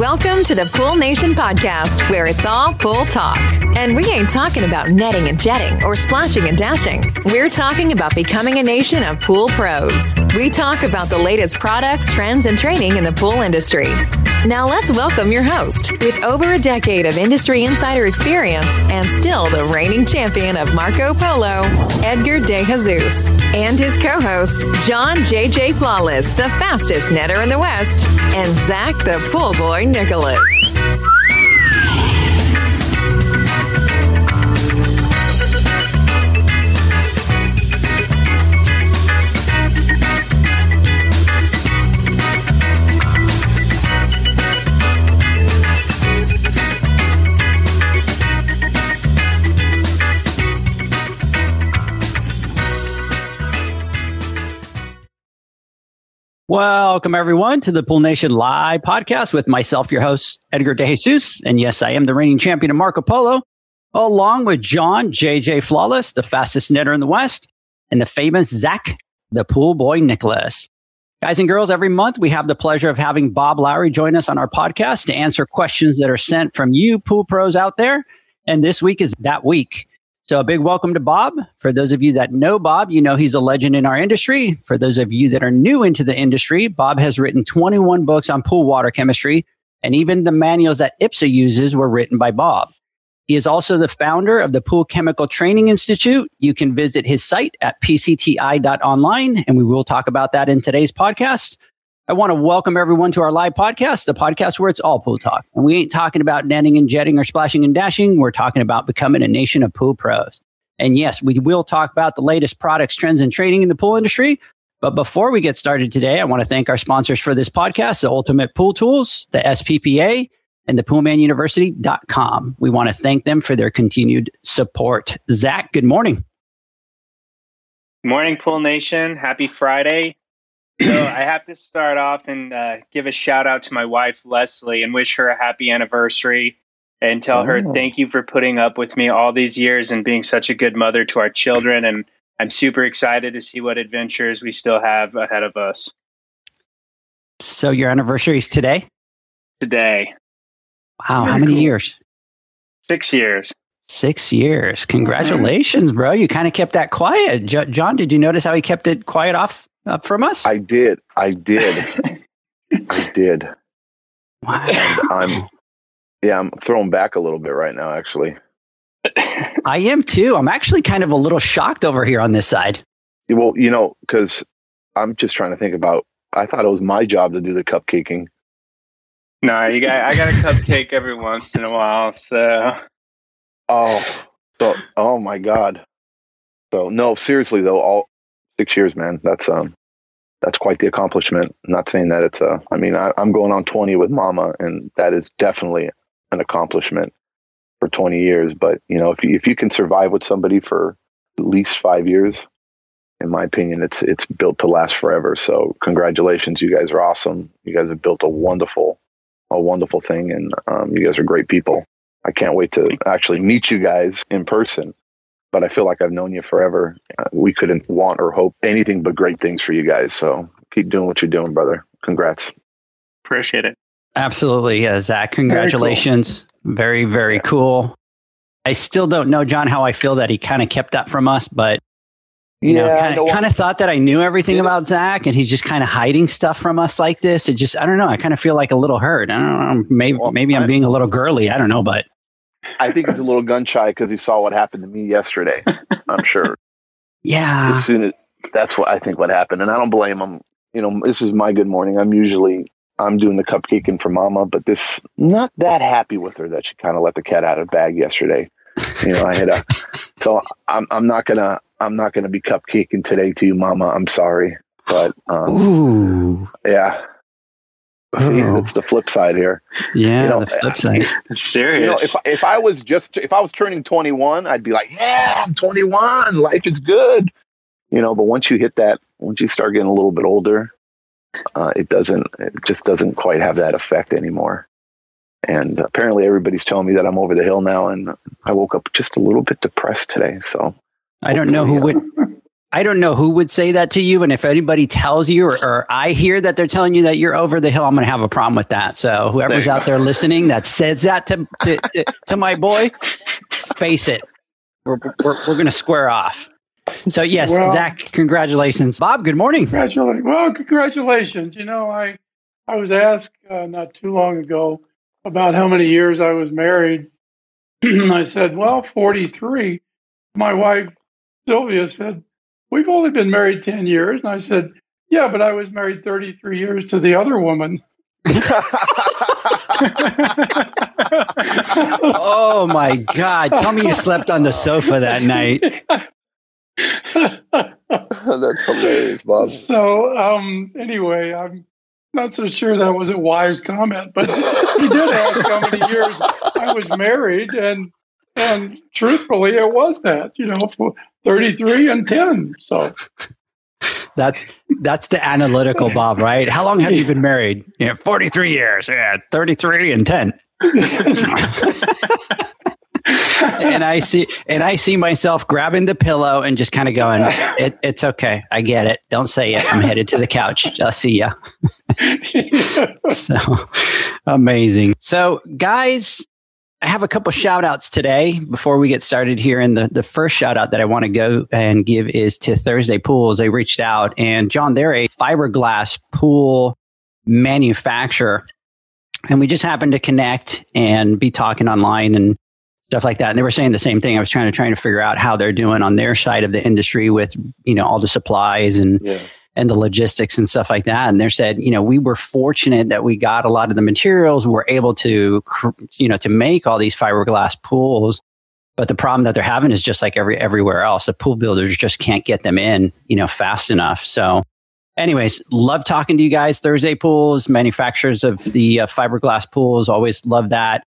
Welcome to the Pool Nation podcast, where it's all pool talk. And we ain't talking about netting and jetting or splashing and dashing. We're talking about becoming a nation of pool pros. We talk about the latest products, trends, and training in the pool industry. Now let's welcome your host with over a decade of industry insider experience and still the reigning champion of Marco Polo, Edgar De Jesus, and his co-host, John J.J. Flawless, the fastest netter in the West, and Zach the Pool Boy Nicholas. Welcome, everyone, to the Pool Nation Live podcast with myself, your host, Edgar De Jesus. And yes, I am the reigning champion of Marco Polo, along with John J.J. Flawless, the fastest netter in the West, and the famous Zach, the Pool Boy Nicholas. Guys and girls, every month we have the pleasure of having Bob Lowry join us on our podcast to answer questions that are sent from you pool pros out there. And this week is that week. So a big welcome to Bob. For those of you that know Bob, you know he's a legend in our industry. For those of you that are new into the industry, Bob has written 21 books on pool water chemistry, and even the manuals that IPSA uses were written by Bob. He is also the founder of the Pool Chemical Training Institute. You can visit his site at pcti.online, and we will talk about that in today's podcast. I want to welcome everyone to our live podcast, the podcast where it's all pool talk. And we ain't talking about netting and jetting or splashing and dashing. We're talking about becoming a nation of pool pros. And yes, we will talk about the latest products, trends, and training in the pool industry. But before we get started today, I want to thank our sponsors for this podcast, the Ultimate Pool Tools, the SPPA, and thepoolmanuniversity.com. We want to thank them for their continued support. Zach, good morning. Morning, Pool Nation. Happy Friday. So I have to start off and give a shout out to my wife, Leslie, and wish her a happy anniversary and tell her thank you for putting up with me all these years and being such a good mother to our children. And I'm super excited to see what adventures we still have ahead of us. So your anniversary is today? Today. Wow. Very how many cool. years? 6 years. 6 years. Congratulations, bro. You kind of kept that quiet. John, did you notice how he kept it quiet off? Up from us? I did. I did. Wow. And I'm thrown back a little bit right now, actually. I am too. I'm actually kind of a little shocked over here on this side. Well, you know, because I'm just trying to think about, I thought it was my job to do the cupcaking. No, I got a cupcake every once in a while, so. Oh my God. So, no, seriously though, 6 years, man. That's quite the accomplishment. I'm not saying that it's I'm going on 20 with Mama, and that is definitely an accomplishment for 20 years. But you know, if you can survive with somebody for at least 5 years, in my opinion, it's built to last forever. So congratulations, you guys are awesome. You guys have built a wonderful thing, and you guys are great people. I can't wait to actually meet you guys in person. But I feel like I've known you forever. We couldn't want or hope anything but great things for you guys. So keep doing what you're doing, brother. Congrats. Appreciate it. Absolutely. Yeah, Zach, congratulations. Very, cool. Very, very cool. I still don't know, John, how I feel that he kind of kept that from us, but you know, kind of thought that I knew everything about Zach, and he's just kind of hiding stuff from us like this. It just, I don't know. I kind of feel like a little hurt. I don't know. Maybe I'm being a little girly. I don't know, but. I think he's a little gun shy because he saw what happened to me yesterday. I'm sure. Yeah. As soon as that's what I think what happened, and I don't blame him. You know, this is my good morning. I'm doing the cupcaking for Mama, but this not that happy with her that she kind of let the cat out of the bag yesterday. You know, so I'm not gonna be cupcaking today to you, Mama. I'm sorry, but yeah. See, it's the flip side here. Yeah, you know, the flip side. It's serious. You know, if I was turning 21, I'd be like, yeah, I'm 21. Life is good. You know, but once you start getting a little bit older, it just doesn't quite have that effect anymore. And apparently everybody's telling me that I'm over the hill now, and I woke up just a little bit depressed today. So I don't know who would I don't know who would say that to you. And if anybody tells you or I hear that they're telling you that you're over the hill, I'm going to have a problem with that. So whoever's out there listening that says that to my boy, face it. We're going to square off. So yes, well, Zach, congratulations. Bob, good morning. Congratulations. Well, congratulations. You know, I was asked not too long ago about how many years I was married. I said, well, 43. My wife, Sylvia, said, we've only been married 10 years. And I said, yeah, but I was married 33 years to the other woman. Oh, my God. Tell me you slept on the sofa that night. That's hilarious, Bob. So anyway, I'm not so sure that was a wise comment, but he did ask how many years I was married. And truthfully, it was that, you know, for 33 and 10. So that's the analytical Bob, right? How long have you been married? Yeah, 43 years. Yeah, 33 and 10. And I see myself grabbing the pillow and just kind of going, it's okay. I get it. Don't say it. I'm headed to the couch. I'll see ya. So amazing. So guys, I have a couple shout outs today before we get started here. And the first shout out that I want to go and give is to Thursday Pools. They reached out, and John, they're a fiberglass pool manufacturer. And we just happened to connect and be talking online and stuff like that. And they were saying the same thing. I was trying to figure out how they're doing on their side of the industry with, you know, all the supplies and the logistics and stuff like that. And they said, you know, we were fortunate that we got a lot of the materials. We're able to, you know, to make all these fiberglass pools. But the problem that they're having is just like everywhere else. The pool builders just can't get them in, you know, fast enough. So anyways, love talking to you guys. Thursday Pools, manufacturers of the fiberglass pools. Always love that.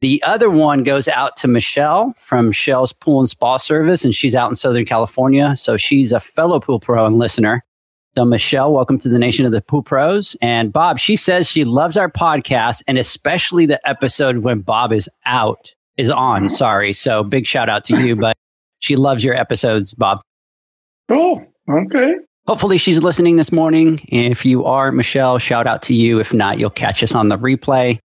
The other one goes out to Michelle from Shell's Pool and Spa Service, and she's out in Southern California. So she's a fellow pool pro and listener. So Michelle, welcome to the Nation of the Pool Pros. And Bob, she says she loves our podcast, and especially the episode when Bob is on. Sorry. So big shout out to you, but she loves your episodes, Bob. Cool. Okay. Hopefully she's listening this morning. If you are, Michelle, shout out to you. If not, you'll catch us on the replay.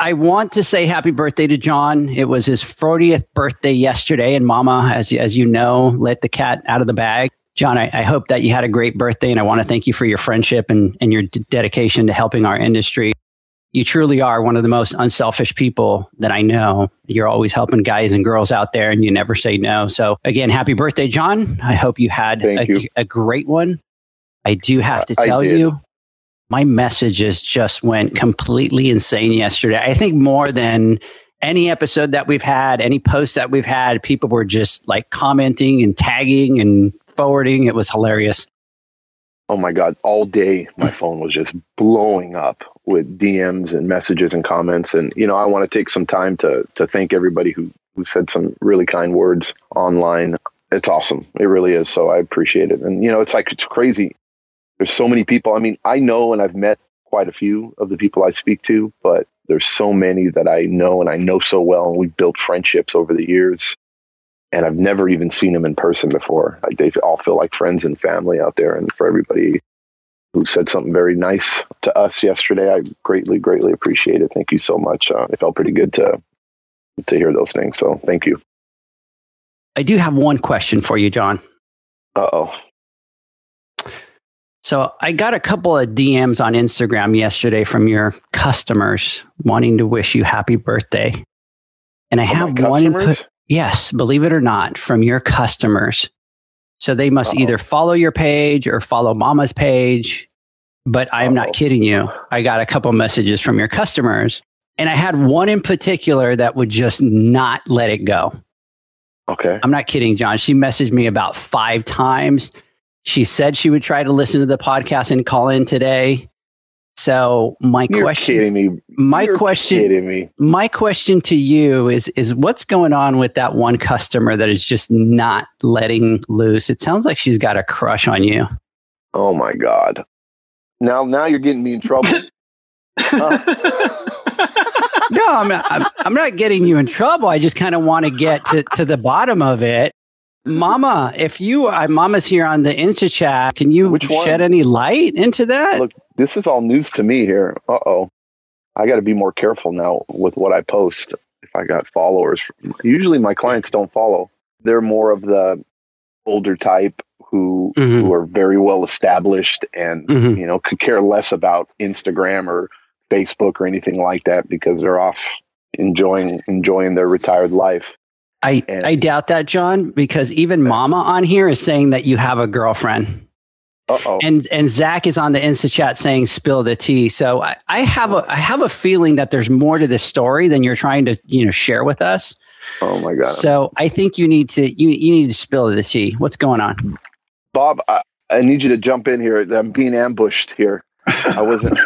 I want to say happy birthday to John. It was his 40th birthday yesterday. And Mama, as you know, let the cat out of the bag. John, I hope that you had a great birthday, and I want to thank you for your friendship and your dedication to helping our industry. You truly are one of the most unselfish people that I know. You're always helping guys and girls out there, and you never say no. So again, happy birthday, John. I hope you had a great one. I do have to tell you, my messages just went completely insane yesterday. I think more than any episode that we've had, any post that we've had, people were just like commenting and tagging and forwarding. It was hilarious. Oh my God. All day, my phone was just blowing up with DMs and messages and comments. And, you know, I want to take some time to thank everybody who said some really kind words online. It's awesome. It really is. So I appreciate it. And, you know, it's crazy. There's so many people. I mean, I know, and I've met quite a few of the people I speak to, but there's so many that I know and I know so well. And we've built friendships over the years. And I've never even seen them in person before. They all feel like friends and family out there. And for everybody who said something very nice to us yesterday, I greatly, greatly appreciate it. Thank you so much. It felt pretty good to hear those things. So thank you. I do have one question for you, John. Uh-oh. So I got a couple of DMs on Instagram yesterday from your customers wanting to wish you happy birthday. And I have one input. Yes, believe it or not, from your customers. So they must either follow your page or follow Mama's page. But I'm not kidding you. I got a couple messages from your customers. And I had one in particular that would just not let it go. Okay. I'm not kidding, John. She messaged me about 5 times. She said she would try to listen to the podcast and call in today. So my question to you is what's going on with that one customer that is just not letting loose? It sounds like she's got a crush on you. Oh my God. Now you're getting me in trouble. No, I'm not getting you in trouble. I just kind of want to get to the bottom of it. Mama, if you, Mama's here on the Insta chat. Can you shed any light into that? Look, this is all news to me here. Uh-oh. I got to be more careful now with what I post. If I got followers, usually my clients don't follow. They're more of the older type who are very well established and, you know, could care less about Instagram or Facebook or anything like that because they're off enjoying their retired life. I doubt that, John, because even Mama on here is saying that you have a girlfriend. Uh-oh. And Zach is on the Insta chat saying spill the tea. So I have a feeling that there's more to this story than you're trying to, you know, share with us. Oh my God. So I think you need to you need to spill the tea. What's going on? Bob, I need you to jump in here. I'm being ambushed here. I wasn't.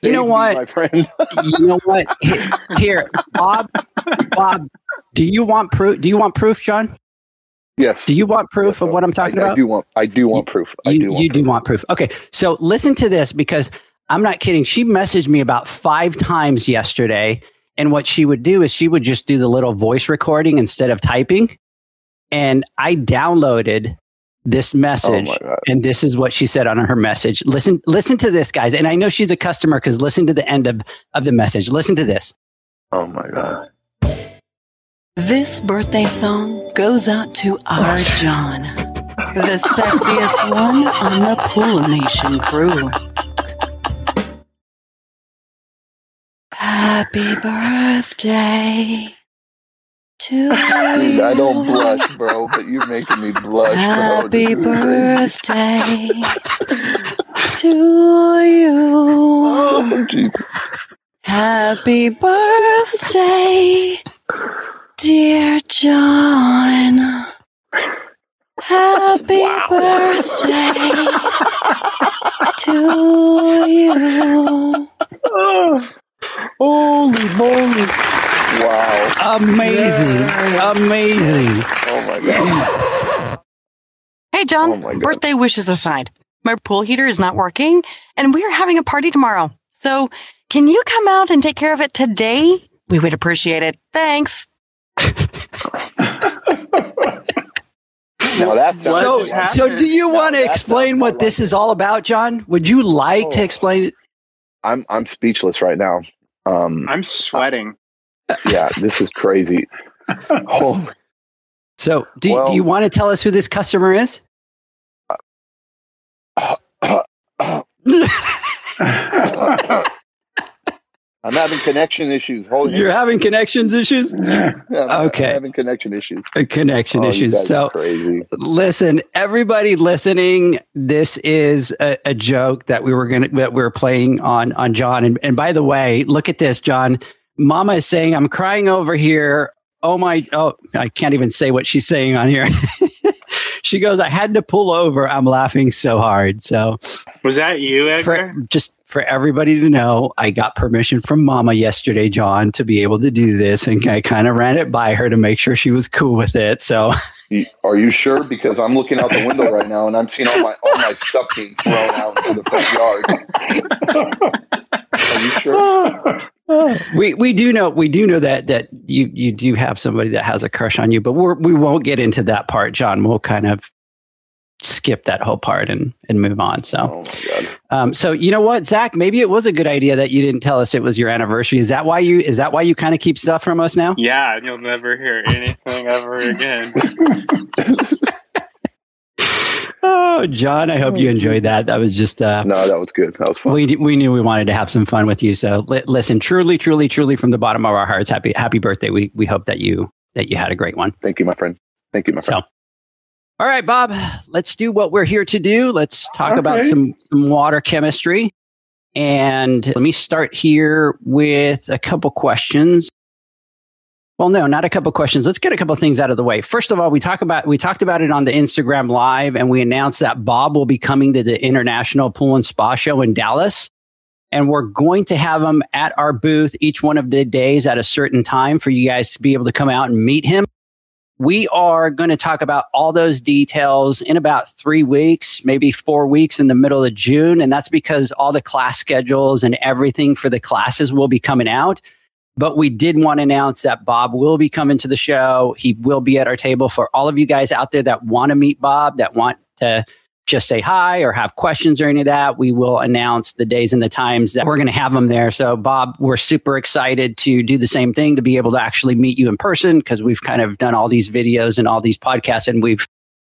You know what? My friend. You know what? Here, Bob, do you want proof, John? Yes. Do you want proof of what I'm talking about? I do want proof. You do want proof. Okay. So listen to this, because I'm not kidding. She messaged me about 5 times yesterday. And what she would do is she would just do the little voice recording instead of typing. And I downloaded this message. Oh, and this is what she said on her message. Listen to this, guys. And I know she's a customer because listen to the end of the message. Listen to this. Oh, my God. This birthday song goes out to our John, the sexiest one on the Pool Nation crew. Happy birthday to you. I don't blush, bro, but you're making me blush, bro. Happy birthday to you. Oh, Jesus. Happy birthday, dear John, happy birthday to you. Holy moly. Wow. Amazing. Yeah. Amazing. Oh, my God. Hey, John, birthday wishes aside, my pool heater is not working, and we are having a party tomorrow. So can you come out and take care of it today? We would appreciate it. Thanks. No, that's so do you want to explain what this is all about, John? Would you like to explain it? I'm speechless right now. I'm sweating. Yeah, this is crazy. Holy. So do you want to tell us who this customer is? I'm having connection issues. You're having connections issues? Yeah, okay. I'm having connection issues. Connection issues. You guys are crazy. Listen, everybody listening, this is a joke that we were playing on John. And by the way, look at this, John. Mama is saying, I'm crying over here. Oh, I can't even say what she's saying on here. She goes, I had to pull over. I'm laughing so hard. So was that you, Edgar? For everybody to know, I got permission from Mama yesterday, John, to be able to do this. And I kind of ran it by her to make sure she was cool with it. So are you sure? Because I'm looking out the window right now and I'm seeing all my stuff being thrown out into the front yard. Are you sure? We do know that you do have somebody that has a crush on you, but we won't get into that part, John. We'll kind of skip that whole part and move on. So, oh my God. So you know what, Zach? Maybe it was a good idea that you didn't tell us it was your anniversary. Is that why you kind of keep stuff from us now? Yeah, you'll never hear anything ever again. Oh, John, I hope you enjoyed that. That was just no, that was good. That was fun. We knew we wanted to have some fun with you. So listen, truly from the bottom of our hearts, happy birthday. We hope that you had a great one. Thank you, my friend. So, all right, Bob, let's do what we're here to do. Let's talk about some water chemistry. And let me start here with a couple questions. Well, no, not a couple questions. Let's get a couple things out of the way. First of all, we talked about it on the Instagram Live, and we announced that Bob will be coming to the International Pool and Spa Show in Dallas. And we're going to have him at our booth each one of the days at a certain time for you guys to be able to come out and meet him. We are going to talk about all those details in about 3 weeks, maybe 4 weeks in the middle of June. And that's because all the class schedules and everything for the classes will be coming out. But we did want to announce that Bob will be coming to the show. He will be at our table for all of you guys out there that want to meet Bob, that want to just say hi or have questions or any of that. We will announce the days and the times that we're going to have him there. So Bob, we're super excited to do the same thing, to be able to actually meet you in person, because we've kind of done all these videos and all these podcasts and we've,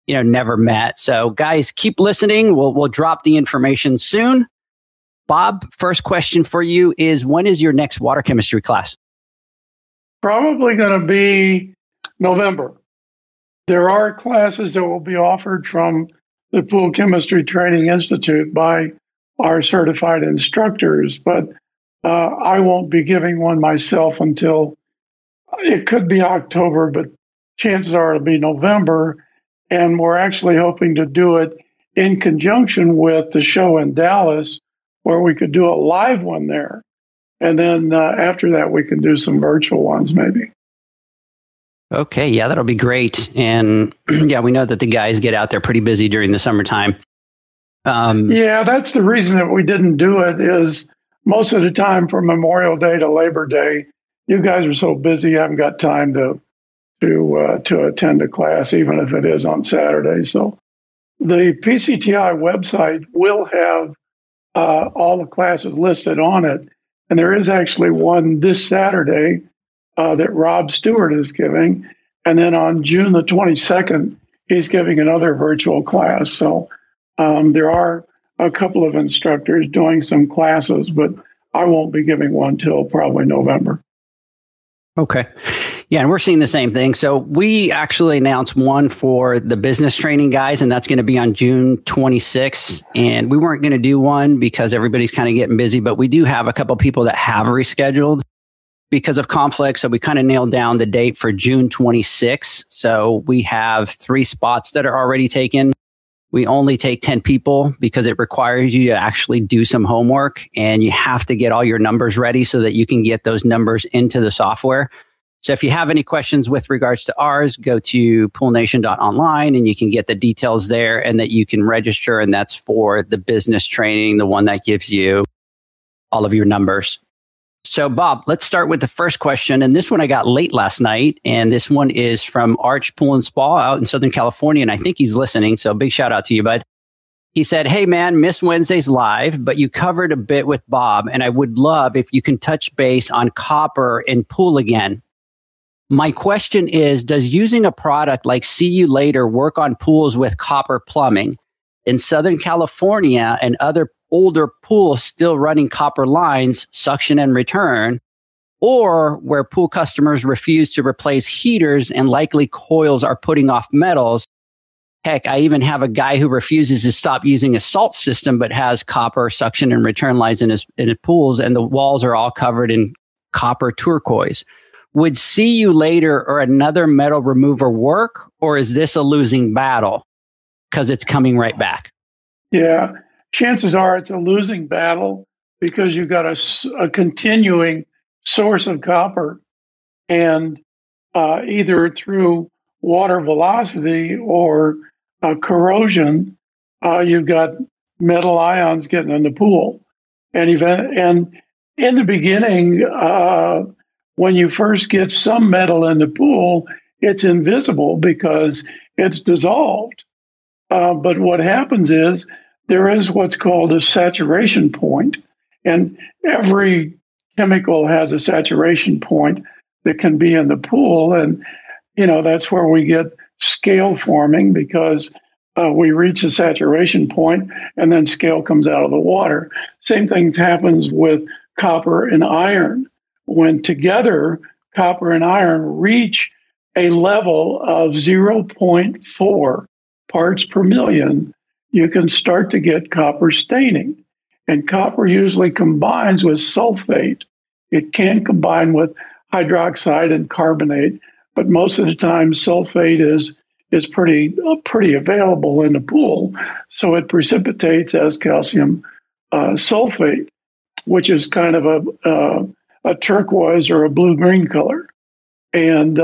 you know, never met. So guys, keep listening. We'll drop the information soon. Bob, first question for you is, when is your next water chemistry class? Probably going to be November. There are classes that will be offered from the Pool Chemistry Training Institute by our certified instructors, but I won't be giving one myself until, it could be October, but chances are it'll be November. And we're actually hoping to do it in conjunction with the show in Dallas, where we could do a live one there. And then after that, we can do some virtual ones maybe. Okay, yeah, that'll be great. And yeah, we know that the guys get out there pretty busy during the summertime. Yeah, that's the reason that we didn't do it, is most of the time from Memorial Day to Labor Day, you guys are so busy, I haven't got time to attend a class, even if it is on Saturday. So the PCTI website will have all the classes listed on it. And there is actually one this Saturday that Rob Stewart is giving. And then on June the 22nd, he's giving another virtual class. So there are a couple of instructors doing some classes, but I won't be giving one till probably November. Okay. Yeah, and we're seeing the same thing. So we actually announced one for the business training guys, and that's going to be on June 26th. And we weren't going to do one because everybody's kind of getting busy, but we do have a couple people that have rescheduled because of conflict. So we kind of nailed down the date for June 26th. So we have 3 spots that are already taken. We only take 10 people because it requires you to actually do some homework, and you have to get all your numbers ready so that you can get those numbers into the software. So if you have any questions with regards to ours, go to poolnation.online and you can get the details there, and that you can register. And that's for the business training, the one that gives you all of your numbers. So Bob, let's start with the first question. And this one I got late last night. And this one is from Arch Pool and Spa out in Southern California. And I think he's listening. So big shout out to you, bud. He said, hey man, missed Wednesday's live, but you covered a bit with Bob. And I would love if you can touch base on copper and pool again. My question is, does using a product like See You Later work on pools with copper plumbing? In Southern California and other older pools still running copper lines, suction and return, or where pool customers refuse to replace heaters and likely coils are putting off metals. Heck, I even have a guy who refuses to stop using a salt system but has copper suction and return lines in his pools, and the walls are all covered in copper turquoise. Would See You Later or another metal remover work, or is this a losing battle because it's coming right back? Yeah, chances are it's a losing battle because you've got a continuing source of copper, and either through water velocity or corrosion, you've got metal ions getting in the pool. And in the beginning, when you first get some metal in the pool, it's invisible because it's dissolved. But what happens is there is what's called a saturation point, and every chemical has a saturation point that can be in the pool. And, you know, that's where we get scale forming, because we reach a saturation point and then scale comes out of the water. Same thing happens with copper and iron. When together, copper and iron reach a level of 0.4 parts per million, you can start to get copper staining. And copper usually combines with sulfate. It can combine with hydroxide and carbonate, but most of the time sulfate is pretty available in the pool. So it precipitates as calcium sulfate, which is kind of a turquoise or a blue-green color. And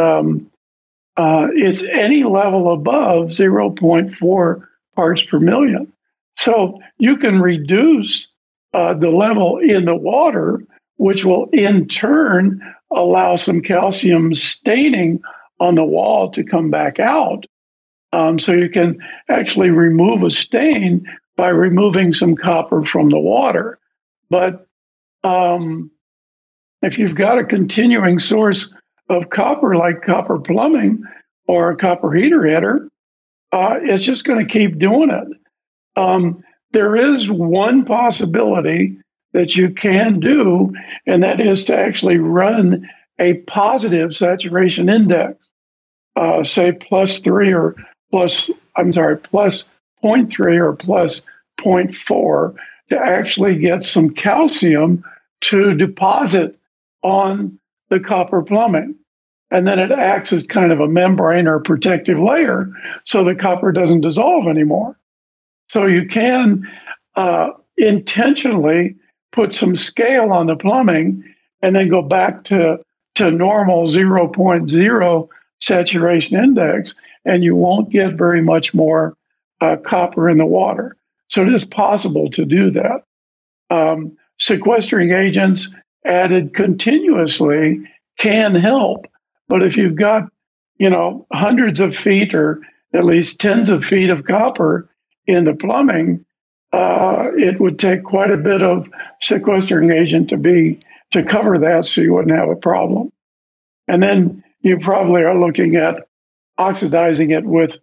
it's any level above 0.4 parts per million. So you can reduce the level in the water, which will in turn allow some calcium staining on the wall to come back out. So you can actually remove a stain by removing some copper from the water. But if you've got a continuing source of copper, like copper plumbing or a copper heater header, it's just going to keep doing it. There is one possibility that you can do, and that is to actually run a positive saturation index, say +3 or plus 0.3 or plus 0.4, to actually get some calcium to deposit on the copper plumbing. And then it acts as kind of a membrane or protective layer so the copper doesn't dissolve anymore. So you can intentionally put some scale on the plumbing, and then go back to normal 0.0 saturation index, and you won't get very much more copper in the water. So it is possible to do that. Sequestering agents added continuously can help, but if you've got, hundreds of feet or at least tens of feet of copper in the plumbing, it would take quite a bit of sequestering agent to cover that, so you wouldn't have a problem. And then you probably are looking at oxidizing it with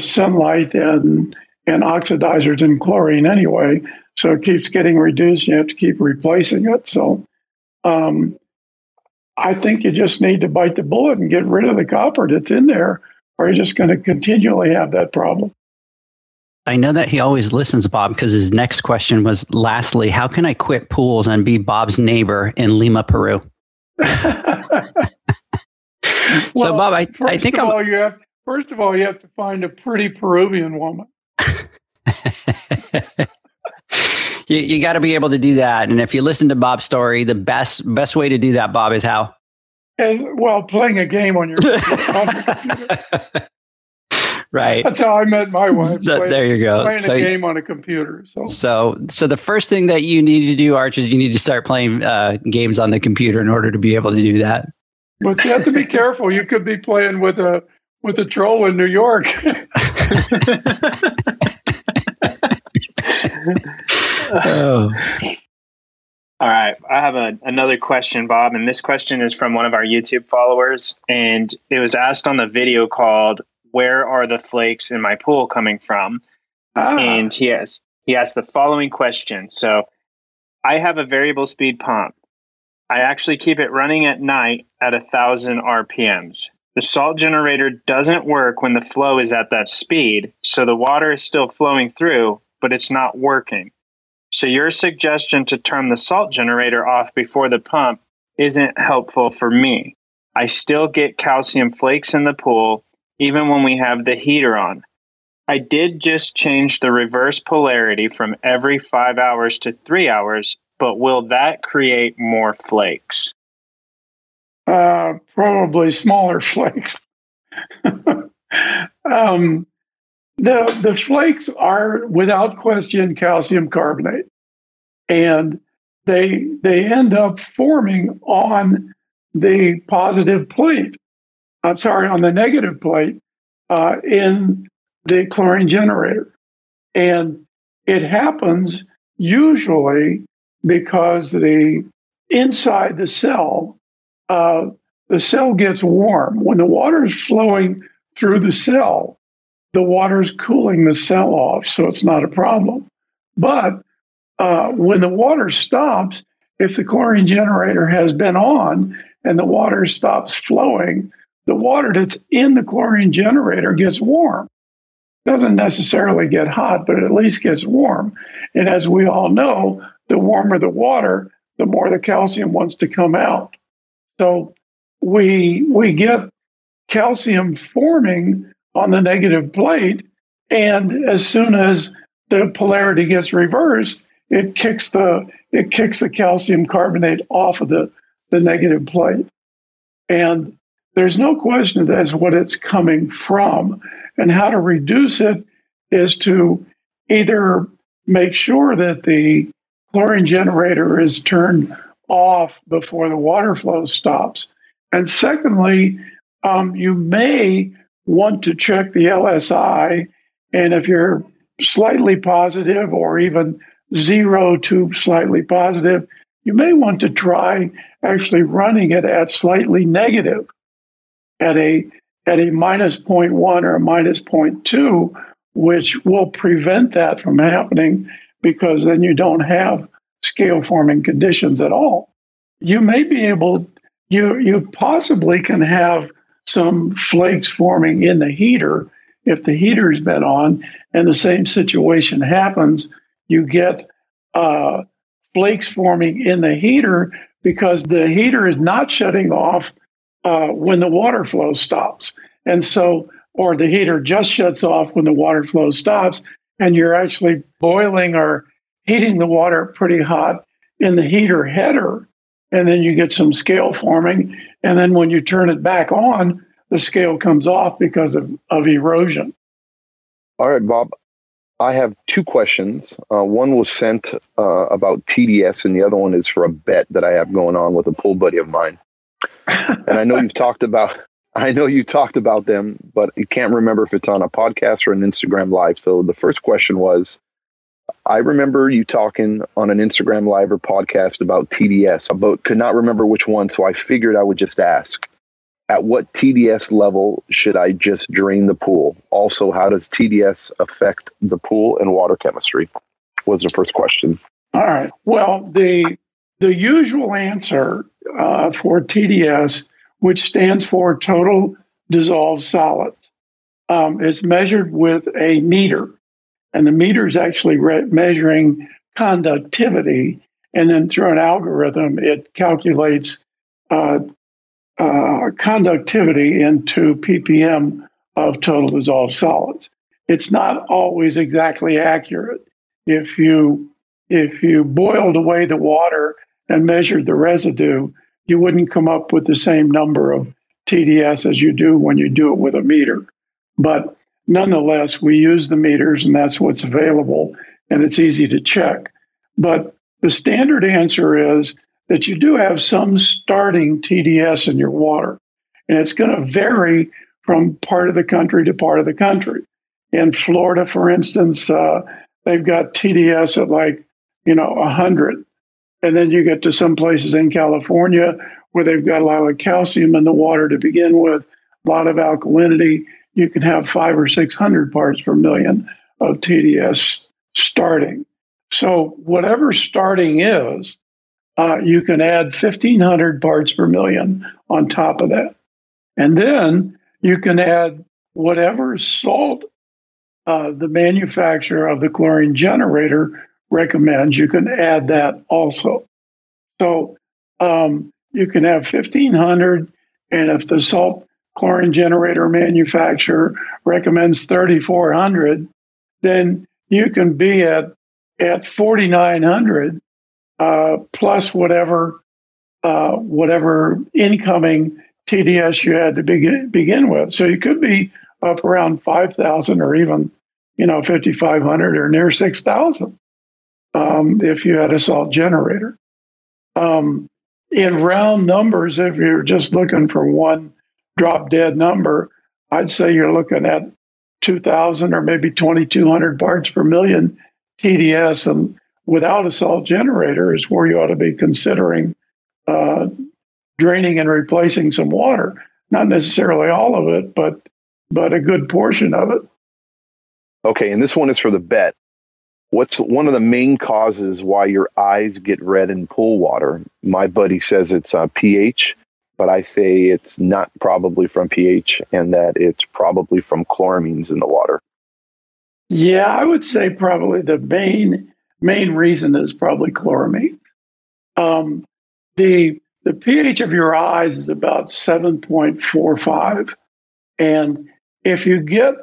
sunlight and oxidizers and chlorine anyway, so it keeps getting reduced. You have to keep replacing it. So I think you just need to bite the bullet and get rid of the copper that's in there, or you're just going to continually have that problem. I know that he always listens, Bob, because his next question was, lastly, how can I quit pools and be Bob's neighbor in Lima, Peru? So, Bob, first of all, you have to find a pretty Peruvian woman. you got to be able to do that. And if you listen to Bob's story, the best way to do that, Bob, is how? Playing a game on your computer. Right. That's how I met my wife. There you go. Playing a game on a computer. So the first thing that you need to do, Arch, is you need to start playing games on the computer in order to be able to do that. But you have to be careful. You could be playing with a troll in New York. Oh. All right. I have another question, Bob, and this question is from one of our YouTube followers, and it was asked on the video called, "Where are the flakes in my pool coming from?" And he asked the following question. So I have a variable speed pump. I actually keep it running at night at 1,000 RPMs. The salt generator doesn't work when the flow is at that speed, so the water is still flowing through, but it's not working. So your suggestion to turn the salt generator off before the pump isn't helpful for me. I still get calcium flakes in the pool, even when we have the heater on. I did just change the reverse polarity from every 5 hours to 3 hours, but will that create more flakes? Probably smaller flakes. The flakes are, without question, calcium carbonate, and they end up forming on the positive plate. On the negative plate in the chlorine generator. And it happens usually because inside the cell gets warm. When the water is flowing through the cell, the water is cooling the cell off, so it's not a problem. But when the water stops, if the chlorine generator has been on and the water stops flowing, the water that's in the chlorine generator gets warm. Doesn't necessarily get hot, but it at least gets warm. And as we all know, the warmer the water, the more the calcium wants to come out. So we get calcium forming on the negative plate, and as soon as the polarity gets reversed, it kicks the calcium carbonate off of the negative plate. And there's no question that's what it's coming from, and how to reduce it is to either make sure that the chlorine generator is turned off before the water flow stops. And secondly, you may want to check the LSI, and if you're slightly positive or even zero to slightly positive, you may want to try actually running it at slightly negative, at a minus 0.1 or a minus 0.2, which will prevent that from happening, because then you don't have scale-forming conditions at all. You may be able, you possibly can have some flakes forming in the heater if the heater's been on, and the same situation happens. You get flakes forming in the heater because the heater is not shutting off when the water flow stops. And so, or the heater just shuts off when the water flow stops, and you're actually boiling or heating the water pretty hot in the heater header, and then you get some scale forming. And then when you turn it back on, the scale comes off because of erosion. All right, Bob, I have two questions. One was sent about TDS, and the other one is for a bet that I have going on with a pool buddy of mine. And I know you talked about them, but I can't remember if it's on a podcast or an Instagram Live. So the first question was, I remember you talking on an Instagram Live or podcast about TDS, but could not remember which one, so I figured I would just ask, at what TDS level should I just drain the pool? Also, how does TDS affect the pool and water chemistry? Was the first question. All right. Well, the usual answer for TDS, which stands for total dissolved solids, is measured with a meter. And the meter is actually measuring conductivity. And then through an algorithm, it calculates conductivity into ppm of total dissolved solids. It's not always exactly accurate. If you boiled away the water and measured the residue, you wouldn't come up with the same number of TDS as you do when you do it with a meter. But nonetheless, we use the meters, and that's what's available, and it's easy to check. But the standard answer is that you do have some starting TDS in your water, and it's going to vary from part of the country to part of the country. In Florida, for instance, they've got TDS at 100, and then you get to some places in California where they've got a lot of calcium in the water to begin with, a lot of alkalinity. You can have 500 or 600 parts per million of TDS starting. So whatever starting is, you can add 1,500 parts per million on top of that. And then you can add whatever salt the manufacturer of the chlorine generator recommends. You can add that also. So you can have 1,500, and if the salt chlorine generator manufacturer recommends 3,400, then you can be at 4,900 plus whatever incoming TDS you had to begin with. So you could be up around 5,000 or even 5,500 or near 6,000 if you had a salt generator. In round numbers, if you're just looking for one drop dead number, I'd say you're looking at 2,000 or maybe 2,200 parts per million TDS, and without a salt generator is where you ought to be considering draining and replacing some water. Not necessarily all of it, but a good portion of it. Okay, and this one is for the bet. What's one of the main causes why your eyes get red in pool water? My buddy says it's pH. But I say it's not probably from pH, and that it's probably from chloramines in the water. Yeah, I would say probably the main reason is probably chloramine. The pH of your eyes is about 7.45. And if you get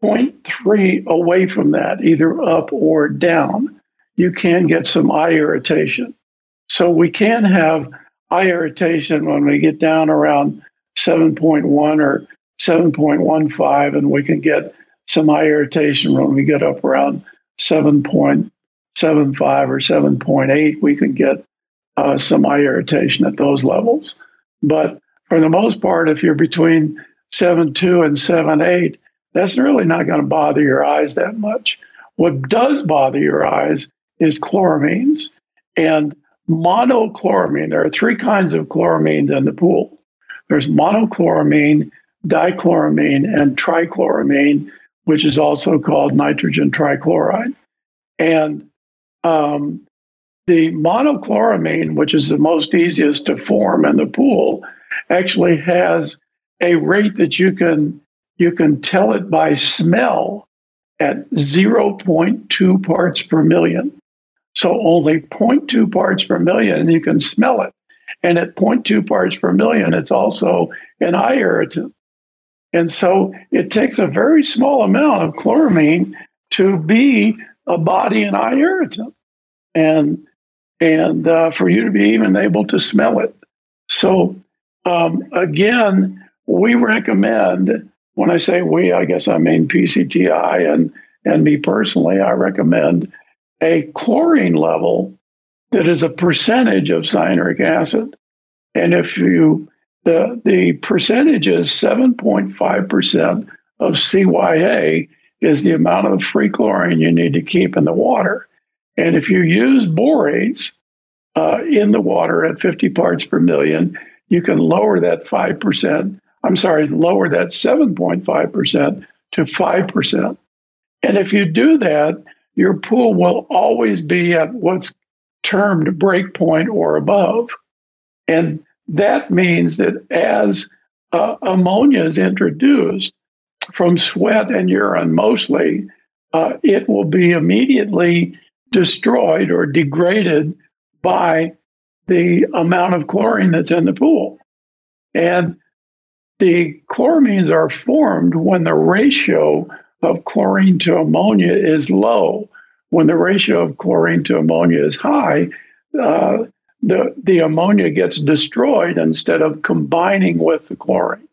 0.3 away from that, either up or down, you can get some eye irritation. So we can have eye irritation when we get down around 7.1 or 7.15, and we can get some eye irritation when we get up around 7.75 or 7.8. We can get semi-irritation at those levels. But for the most part, if you're between 7.2 and 7.8, that's really not going to bother your eyes that much. What does bother your eyes is chloramines and monochloramine. There are three kinds of chloramines in the pool. There's monochloramine, dichloramine, and trichloramine, which is also called nitrogen trichloride. And the monochloramine, which is the most easiest to form in the pool, actually has a rate that you can tell it by smell at 0.2 parts per million. So only 0.2 parts per million, you can smell it. And at 0.2 parts per million, it's also an eye irritant. And so it takes a very small amount of chloramine to be a body and eye irritant, and for you to be even able to smell it. So again, we recommend, when I say we, I guess I mean PCTI and me personally, I recommend a chlorine level that is a percentage of cyanuric acid. And if you, the percentage is 7.5% of CYA is the amount of free chlorine you need to keep in the water. And if you use borates in the water at 50 parts per million, you can lower that 7.5% to 5%. And if you do that, your pool will always be at what's termed breakpoint or above. And that means that as ammonia is introduced from sweat and urine mostly, it will be immediately destroyed or degraded by the amount of chlorine that's in the pool. And the chloramines are formed when the ratio of chlorine to ammonia is low. When the ratio of chlorine to ammonia is high, the ammonia gets destroyed instead of combining with the chlorine.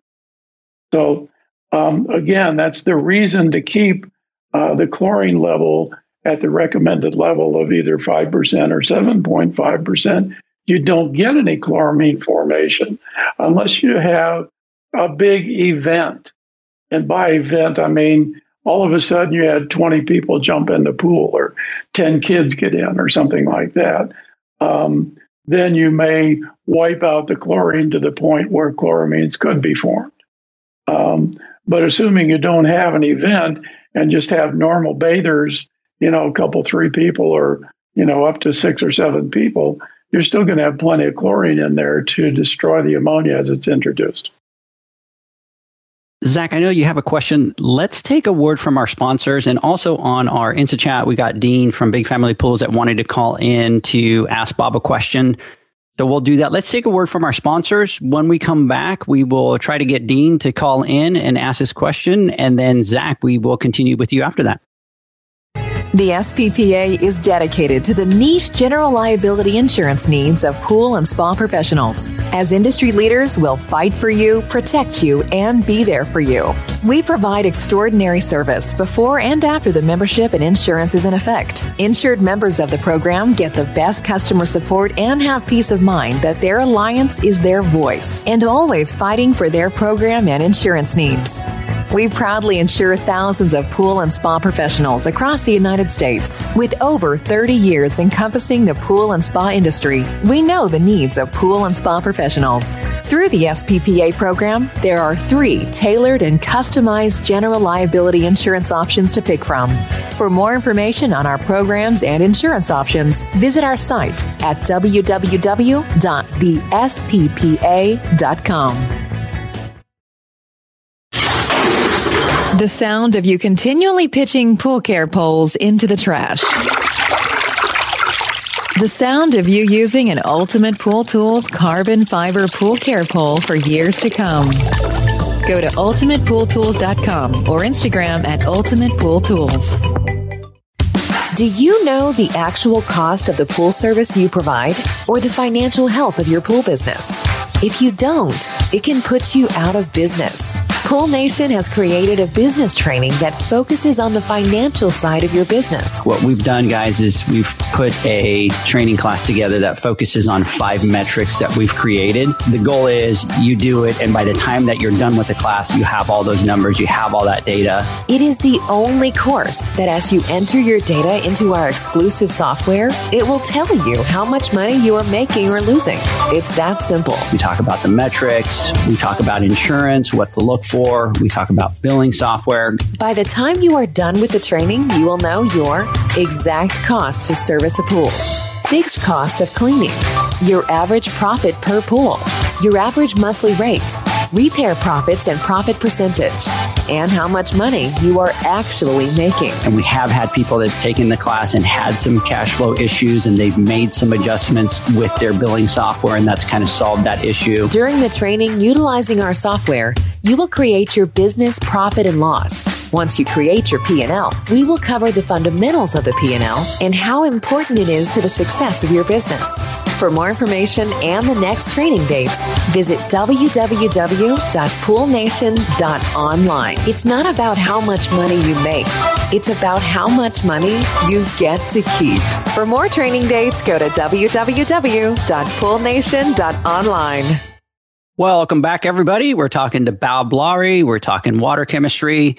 So again, that's the reason to keep the chlorine level at the recommended level of either 5% or 7.5%. You don't get any chloramine formation unless you have a big event. And by event, I mean all of a sudden you had 20 people jump in the pool or 10 kids get in or something like that. Then you may wipe out the chlorine to the point where chloramines could be formed. But assuming you don't have an event and just have normal bathers, you know, a couple, three people or, you know, up to 6 or 7 people, you're still going to have plenty of chlorine in there to destroy the ammonia as it's introduced. Zach, I know you have a question. Let's take a word from our sponsors. And also on our Insta chat, we got Dean from Big Family Pools that wanted to call in to ask Bob a question. So we'll do that. Let's take a word from our sponsors. When we come back, we will try to get Dean to call in and ask his question. And then, Zach, we will continue with you after that. The SPPA is dedicated to the niche general liability insurance needs of pool and spa professionals. As industry leaders, we'll fight for you, protect you, and be there for you. We provide extraordinary service before and after the membership and insurance is in effect. Insured members of the program get the best customer support and have peace of mind that their alliance is their voice and always fighting for their program and insurance needs. We proudly insure thousands of pool and spa professionals across the United States. With over 30 years encompassing the pool and spa industry, we know the needs of pool and spa professionals. Through the SPPA program, there are 3 tailored and customized general liability insurance options to pick from. For more information on our programs and insurance options, visit our site at www.thesppa.com. The sound of you continually pitching pool care poles into the trash. The sound of you using an Ultimate Pool Tools carbon fiber pool care pole for years to come. Go to ultimatepooltools.com or Instagram at Ultimate Pool Tools. Do you know the actual cost of the pool service you provide or the financial health of your pool business? If you don't, it can put you out of business. Pool Nation has created a business training that focuses on the financial side of your business. What we've done, guys, is we've put a training class together that focuses on 5 metrics that we've created. The goal is you do it, and by the time that you're done with the class, you have all those numbers, you have all that data. It is the only course that, as you enter your data into our exclusive software, it will tell you how much money you are making or losing. It's that simple. We talk about the metrics, we talk about insurance, what to look for, we talk about billing software. By the time you are done with the training, you will know your exact cost to service a pool, fixed cost of cleaning, your average profit per pool, your average monthly rate, repair profits and profit percentage, and how much money you are actually making. And we have had people that have taken the class and had some cash flow issues, and they've made some adjustments with their billing software, and that's kind of solved that issue. During the training, utilizing our software, you will create your business profit and loss. Once you create your P&L, we will cover the fundamentals of the P&L and how important it is to the success of your business. For more information and the next training dates, visit www.poolnation.online. It's not about how much money you make. It's about how much money you get to keep. For more training dates, go to www.poolnation.online. Welcome back, everybody. We're talking to Bob Lowry. We're talking water chemistry.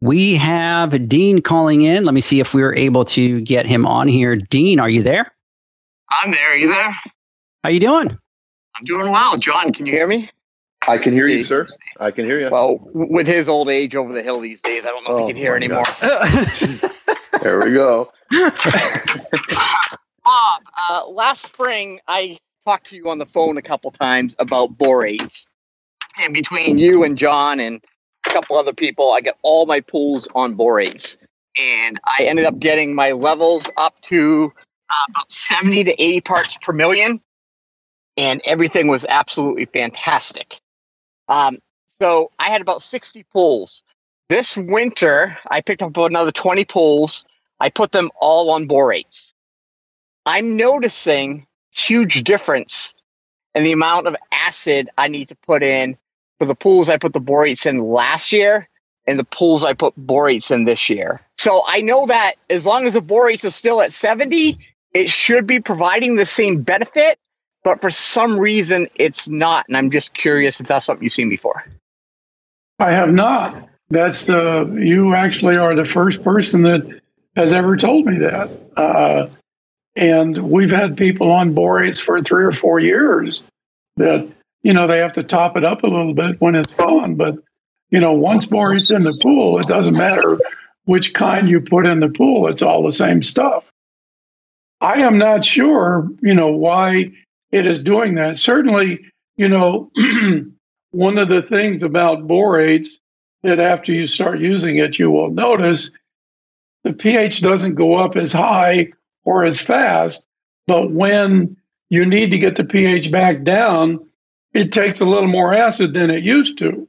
We have Dean calling in. Let me see if we were able to get him on here. Dean, are you there? I'm there. Are you there? How you doing? I'm doing well. John, can you hear me? I can hear you, sir. I can hear you. Well, with his old age over the hill these days, I don't know if he can hear anymore. There we go. Bob, last spring, I talked to you on the phone a couple times about borates. And between you and John and a couple other people, I got all my pools on borates. And I ended up getting my levels up to about 70 to 80 parts per million, and everything was absolutely fantastic. So I had about 60 pools. This winter, I picked up about another 20 pools. I put them all on borates. I'm noticing huge difference in the amount of acid I need to put in for the pools I put the borates in last year and the pools I put borates in this year. So I know that as long as the borates are still at 70, it should be providing the same benefit, but for some reason it's not. And I'm just curious if that's something you've seen before. I have not. You actually are the first person that has ever told me that. And we've had people on borates for 3 or 4 years that, you know, they have to top it up a little bit when it's gone. But, you know, once borate's in the pool, it doesn't matter which kind you put in the pool. It's all the same stuff. I am not sure, you know, why it is doing that. Certainly, you know, one of the things about borates that after you start using it, you will notice the pH doesn't go up as high or as fast, but when you need to get the pH back down, it takes a little more acid than it used to.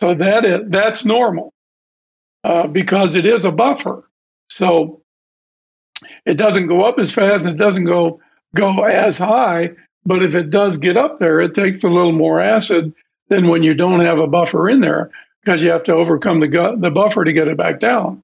So that's normal because it is a buffer. So it doesn't go up as fast and it doesn't go as high, but if it does get up there, it takes a little more acid than when you don't have a buffer in there because you have to overcome the buffer to get it back down.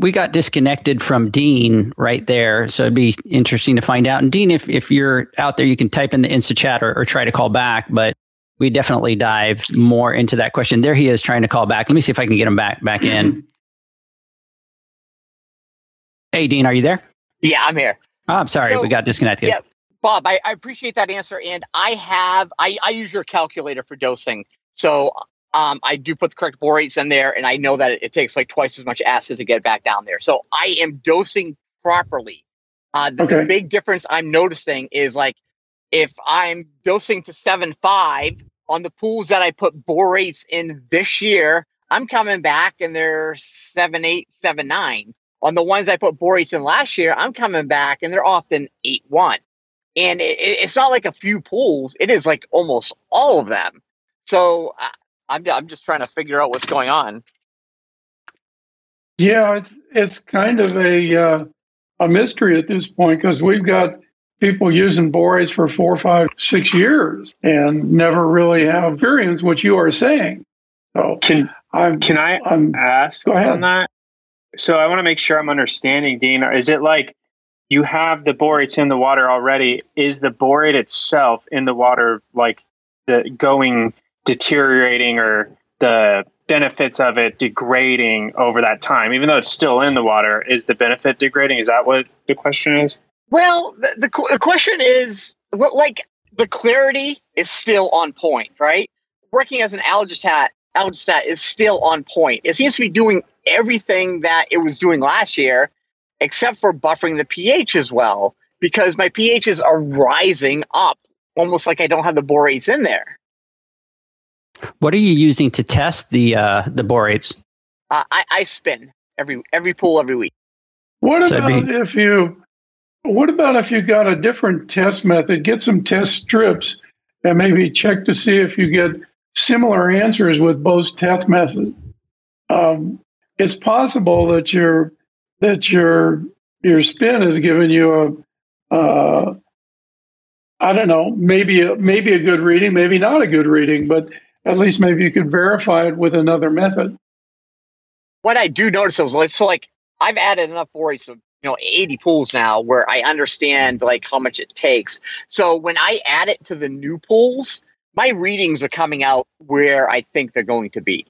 We got disconnected from Dean right there, so it'd be interesting to find out. And Dean, if you're out there, you can type in the Insta chat or try to call back, but we definitely dive more into that question. There he is trying to call back. Let me see if I can get him back in. Hey, Dean, are you there? Yeah, I'm here. Oh, I'm sorry. So, we got disconnected. Yeah, Bob, I appreciate that answer. And I use your calculator for dosing. So I do put the correct borates in there, and I know that it takes like twice as much acid to get back down there. So I am dosing properly. The big difference I'm noticing is like if I'm dosing to 7.5 on the pools that I put borates in this year, I'm coming back and they're 7.8, 7.9. On the ones I put borates in last year, I'm coming back, and they're often 8.1. And it's not like a few pools. It is like almost all of them. So I'm just trying to figure out what's going on. Yeah, it's kind of a mystery at this point because we've got people using borates for 4, 5, 6 years and never really have experience, what you are saying. So can I ask on that? So I want to make sure I'm understanding, Dean. Is it like you have the borates in the water already? Is the borate itself in the water like the going deteriorating or the benefits of it degrading over that time? Even though it's still in the water, is the benefit degrading? Is that what the question is? Well, the question is, like, the clarity is still on point, right? Working as an algistat is still on point. It seems to be doing everything that it was doing last year, except for buffering the pH as well, because my pHs are rising up, almost like I don't have the borates in there. What are you using to test the borates? I spin every pool every week. What about if you got a different test method? Get some test strips and maybe check to see if you get similar answers with both test methods. It's possible that your spin is giving you maybe a good reading, maybe not a good reading, but at least maybe you could verify it with another method. What I do notice is, like I've added enough borates of 80 pools now where I understand like how much it takes. So when I add it to the new pools, my readings are coming out where I think they're going to be.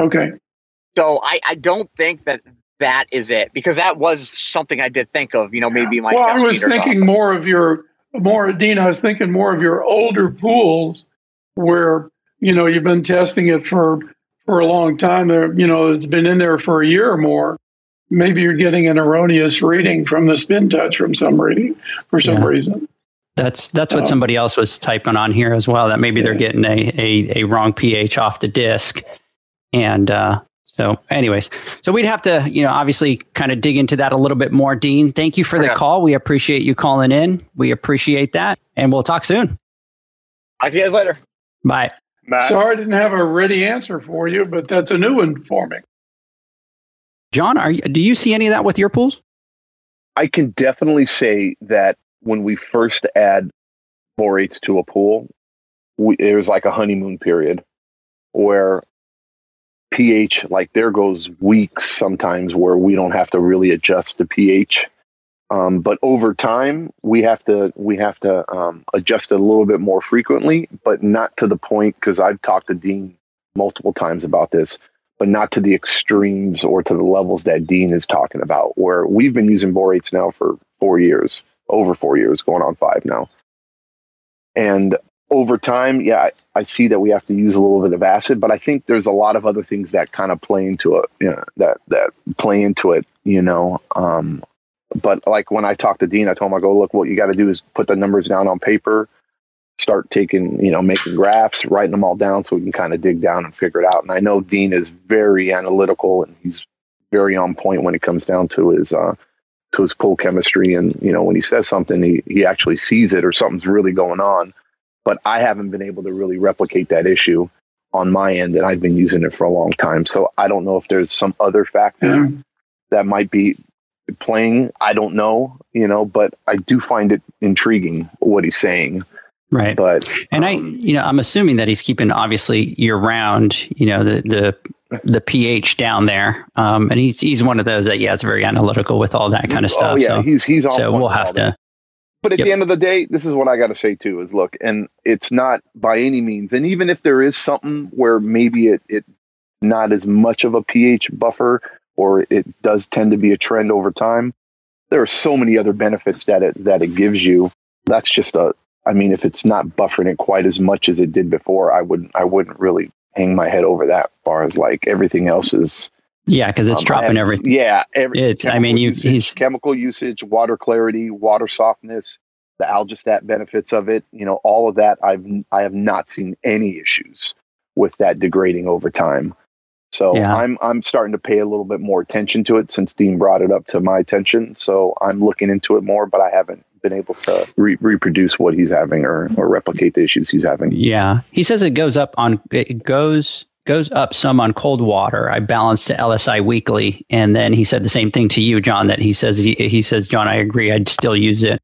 Okay. So I don't think that is it, because that was something I did think of. Maybe my. Well, I was thinking more of your older pools where you've been testing it for a long time. There, it's been in there for a year or more. Maybe you're getting an erroneous reading from the spin touch for some reason. That's what somebody else was typing on here as well. That maybe they're getting a wrong pH off the disc. And so we'd have to, obviously kind of dig into that a little bit more. Dean, thank you for the call. We appreciate you calling in. We appreciate that. And we'll talk soon. Talk to you guys later. Bye. Sorry I didn't have a ready answer for you, but that's a new one for me. John, do you see any of that with your pools? I can definitely say that when we first add borates to a pool, it was like a honeymoon period where pH, like there goes weeks sometimes where we don't have to really adjust the pH. But over time, we have to adjust it a little bit more frequently, but not to the point, because I've talked to Dean multiple times about this, but not to the extremes or to the levels that Dean is talking about, where we've been using borates now for 4 years, over 4 years, going on 5 now. And over time, I see that we have to use a little bit of acid, but I think there's a lot of other things that kind of play into it, But like when I talked to Dean, I told him, I go, look, what you got to do is put the numbers down on paper, start taking, making graphs, writing them all down so we can kind of dig down and figure it out. And I know Dean is very analytical and he's very on point when it comes down to his pool chemistry. And, when he says something, he actually sees it or something's really going on, but I haven't been able to really replicate that issue on my end. And I've been using it for a long time. So I don't know if there's some other factor that might be playing. I don't know, but I do find it intriguing what he's saying. Right. But, I'm assuming that he's keeping obviously year round, the pH down there. And he's one of those that, it's very analytical with all that kind of stuff. Yeah, so, he's on. So we'll have to. But at the end of the day, this is what I got to say too, is look, and it's not by any means. And even if there is something where maybe it not as much of a pH buffer, or it does tend to be a trend over time, there are so many other benefits that it gives you. That's just if it's not buffering it quite as much as it did before, I wouldn't really hang my head over that far as like everything else is. Yeah, because it's dropping everything. Yeah. Chemical usage, water clarity, water softness, the algistat benefits of it, all of that. I have not seen any issues with that degrading over time. So I'm starting to pay a little bit more attention to it since Dean brought it up to my attention. So I'm looking into it more, but I haven't been able to reproduce what he's having or replicate the issues he's having. Yeah. He says it goes up some on cold water. I balanced the LSI weekly. And then he said the same thing to you, John, that he says, John, I agree. I'd still use it.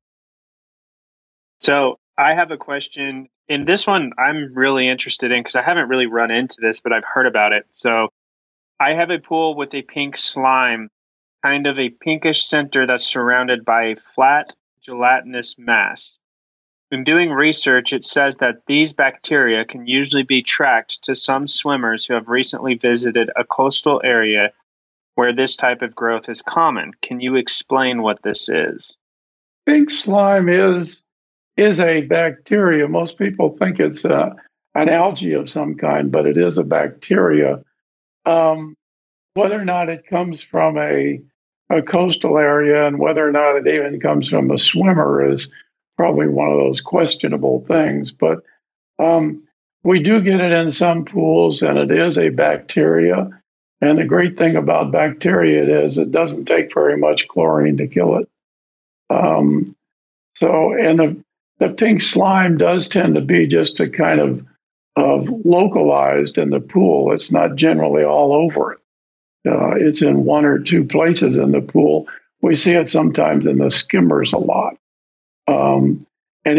So I have a question And this one I'm really interested in because I haven't really run into this, but I've heard about it. So I have a pool with a pink slime, kind of a pinkish center that's surrounded by a flat gelatinous mass. In doing research, it says that these bacteria can usually be tracked to some swimmers who have recently visited a coastal area where this type of growth is common. Can you explain what this is? Pink slime is a bacteria. Most people think it's an algae of some kind, but it is a bacteria. Whether or not it comes from a coastal area and whether or not it even comes from a swimmer is probably one of those questionable things. But we do get it in some pools, and it is a bacteria. And the great thing about bacteria is it doesn't take very much chlorine to kill it. So the pink slime does tend to be just a kind of localized in the pool. It's not generally all over it. It's in one or two places in the pool. We see it sometimes in the skimmers a lot. And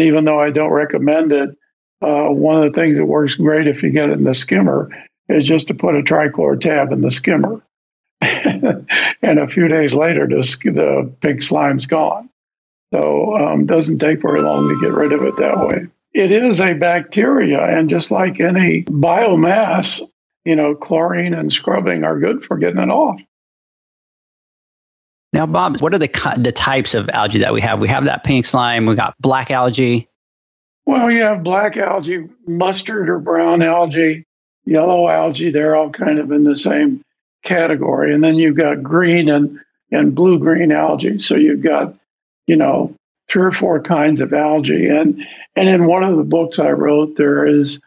even though I don't recommend it, one of the things that works great if you get it in the skimmer is just to put a trichlor tab in the skimmer. And a few days later, the pink slime's gone. So doesn't take very long to get rid of it that way. It is a bacteria, and just like any biomass, chlorine and scrubbing are good for getting it off. Now, Bob, what are the types of algae that we have? We have that pink slime. We got black algae. Well, you have black algae, mustard or brown algae, yellow algae. They're all kind of in the same category. And then you've got green and blue-green algae. So you've got, 3 or 4 kinds of algae. And in one of the books I wrote, there is,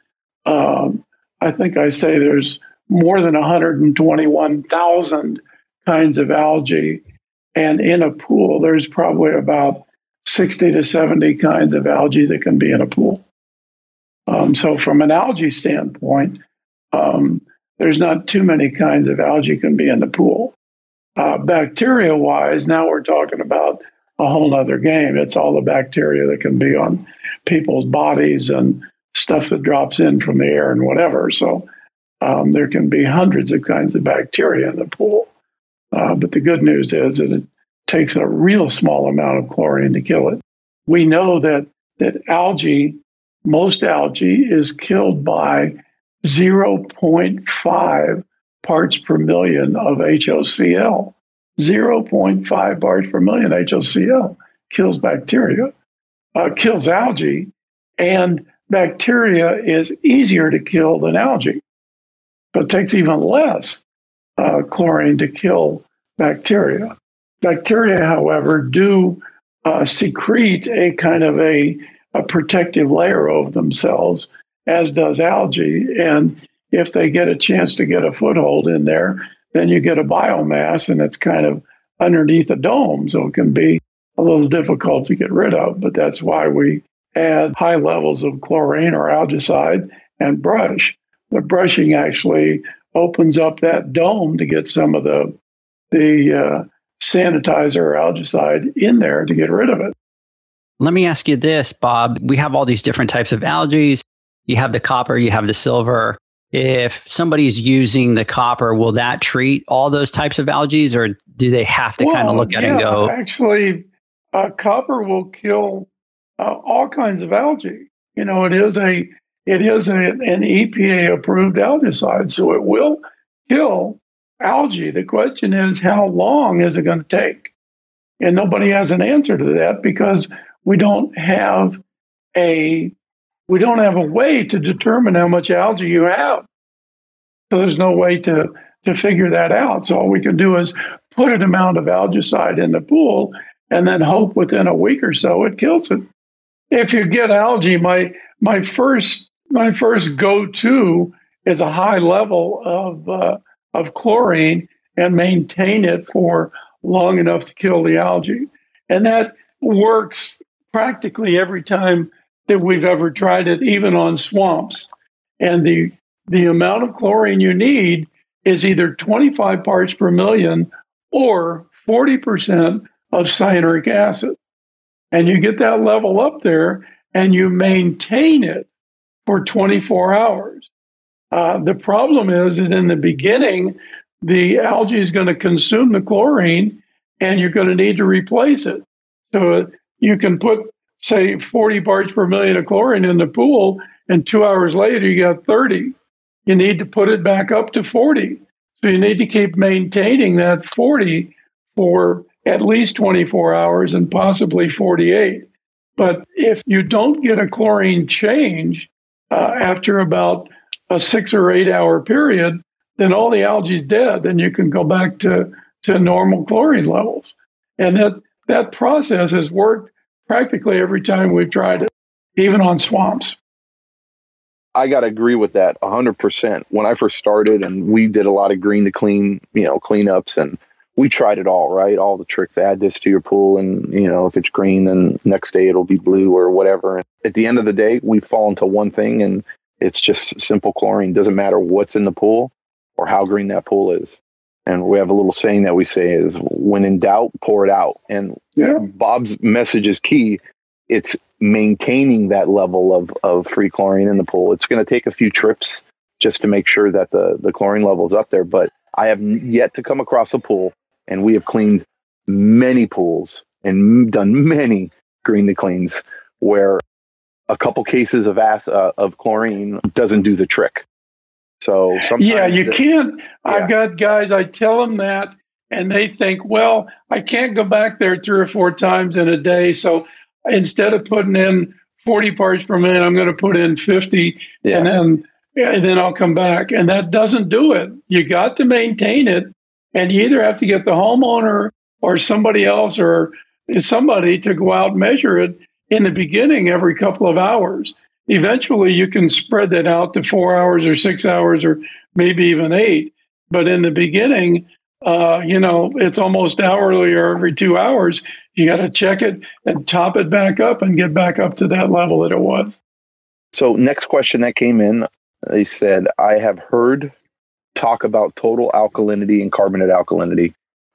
I think I say there's more than 121,000 kinds of algae. And in a pool, there's probably about 60 to 70 kinds of algae that can be in a pool. So from an algae standpoint, there's not too many kinds of algae can be in the pool. Bacteria-wise, now we're talking about a whole other game. It's all the bacteria that can be on people's bodies and stuff that drops in from the air and whatever. So there can be hundreds of kinds of bacteria in the pool. But the good news is that it takes a real small amount of chlorine to kill it. We know that algae, most algae, is killed by 0.5 parts per million of HOCl. 0.5 parts per million HOCl kills bacteria, kills algae, and bacteria is easier to kill than algae, but takes even less chlorine to kill bacteria. Bacteria, however, do secrete a kind of a protective layer over themselves, as does algae. And if they get a chance to get a foothold in there, then you get a biomass, and it's kind of underneath a dome, so it can be a little difficult to get rid of. But that's why we add high levels of chlorine or algicide and brush. The brushing actually opens up that dome to get some of the sanitizer or algicide in there to get rid of it. Let me ask you this, Bob. We have all these different types of algae. You have the copper, you have the silver. If somebody's using the copper, will that treat all those types of algae, or do they have to kind of look at it and go? Actually, copper will kill all kinds of algae. It is an EPA-approved algicide, so it will kill algae. The question is, how long is it going to take? And nobody has an answer to that because we don't have a way to determine how much algae you have. So there's no way to figure that out. So all we can do is put an amount of algicide in the pool and then hope within a week or so it kills it. If you get algae, my first go-to is a high level of chlorine and maintain it for long enough to kill the algae. And that works practically every time that we've ever tried it, even on swamps. And the amount of chlorine you need is either 25 parts per million or 40% of cyanuric acid. And you get that level up there and you maintain it for 24 hours. The problem is that in the beginning, the algae is going to consume the chlorine and you're going to need to replace it. So you can put, say, 40 parts per million of chlorine in the pool, and 2 hours later, you got 30. You need to put it back up to 40. So you need to keep maintaining that 40 for at least 24 hours and possibly 48. But if you don't get a chlorine change after about a 6 or 8 hour period, then all the algae is dead and you can go back to normal chlorine levels. And that process has worked practically every time we've tried it, even on swamps. I got to agree with that 100%. When I first started and we did a lot of green to clean, cleanups, and we tried it all, right? All the tricks, add this to your pool, and, if it's green, then next day it'll be blue or whatever. And at the end of the day, we fall into one thing, and it's just simple chlorine. Doesn't matter what's in the pool or how green that pool is. And we have a little saying that we say is, when in doubt, pour it out. And Bob's message is key. It's maintaining that level of free chlorine in the pool. It's going to take a few trips just to make sure that the chlorine level is up there. But I have yet to come across a pool, and we have cleaned many pools and done many green to cleans, where a couple cases of chlorine doesn't do the trick. So sometimes you can't. Yeah. I've got guys, I tell them that, and they think, well, I can't go back there 3 or 4 times in a day, so instead of putting in 40 parts per minute, I'm going to put in 50, and then I'll come back. And that doesn't do it. You got to maintain it, and you either have to get the homeowner or somebody else or somebody to go out and measure it in the beginning every couple of hours. Eventually, you can spread that out to 4 hours or 6 hours or maybe even 8. But in the beginning, it's almost hourly or every 2 hours. You got to check it and top it back up and get back up to that level that it was. So next question that came in, they said, I have heard talk about total alkalinity and carbonate alkalinity.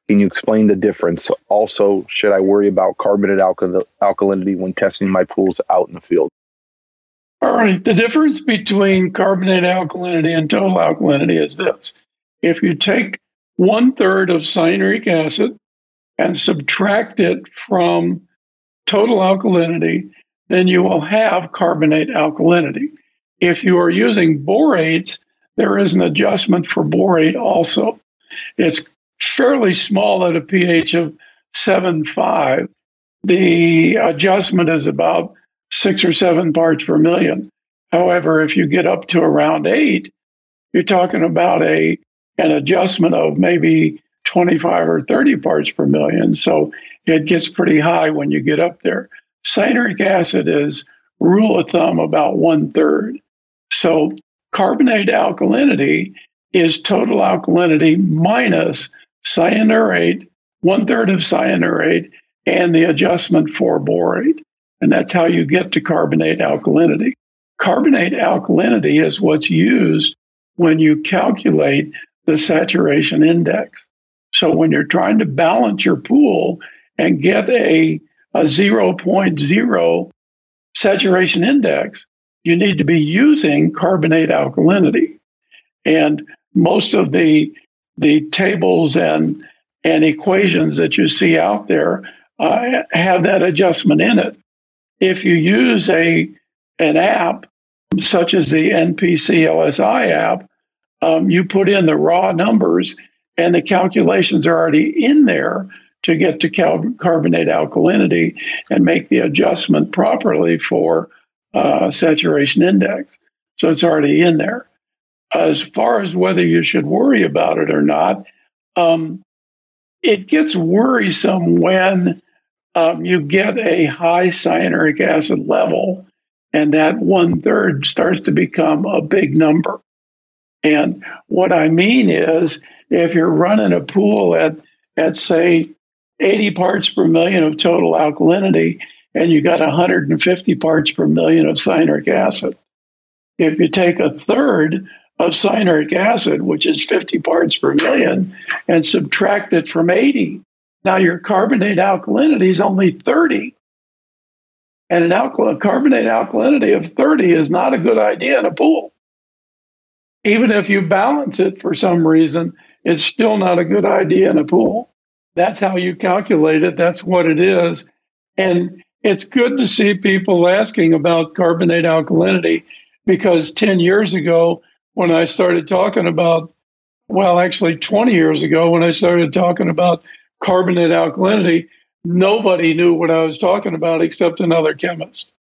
Can you explain the difference? Also, should I worry about carbonate alkalinity when testing my pools out in the field? All right. The difference between carbonate alkalinity and total alkalinity is this. If you take 1/3 of cyanuric acid and subtract it from total alkalinity, then you will have carbonate alkalinity. If you are using borates, there is an adjustment for borate also. It's fairly small at a pH of 7.5. The adjustment is about 6 or 7 parts per million. However, if you get up to around 8, you're talking about an adjustment of maybe 25 or 30 parts per million. So it gets pretty high when you get up there. Cyanuric acid is, rule of thumb, about 1/3. So carbonate alkalinity is total alkalinity minus cyanurate, 1/3 of cyanurate, and the adjustment for borate. And that's how you get to carbonate alkalinity. Carbonate alkalinity is what's used when you calculate the saturation index. So when you're trying to balance your pool and get a 0.0 saturation index, you need to be using carbonate alkalinity. And most of the tables and equations that you see out there have that adjustment in it. If you use an app such as the NPC LSI app, you put in the raw numbers, and the calculations are already in there to get to carbonate alkalinity and make the adjustment properly for saturation index. So it's already in there. As far as whether you should worry about it or not, it gets worrisome when you get a high cyanuric acid level, and that 1/3 starts to become a big number. And what I mean is, if you're running a pool at say 80 parts per million of total alkalinity, and you got 150 parts per million of cyanuric acid, if you take 1/3 of cyanuric acid, which is 50 parts per million, and subtract it from 80, now your carbonate alkalinity is only 30. And an alkaline, carbonate alkalinity of 30 is not a good idea in a pool. Even if you balance it for some reason, it's still not a good idea in a pool. That's how you calculate it. That's what it is. And it's good to see people asking about carbonate alkalinity, because 10 years ago, when I started talking about, well, actually 20 years ago, when I started talking about carbonate alkalinity, nobody knew what I was talking about except another chemist.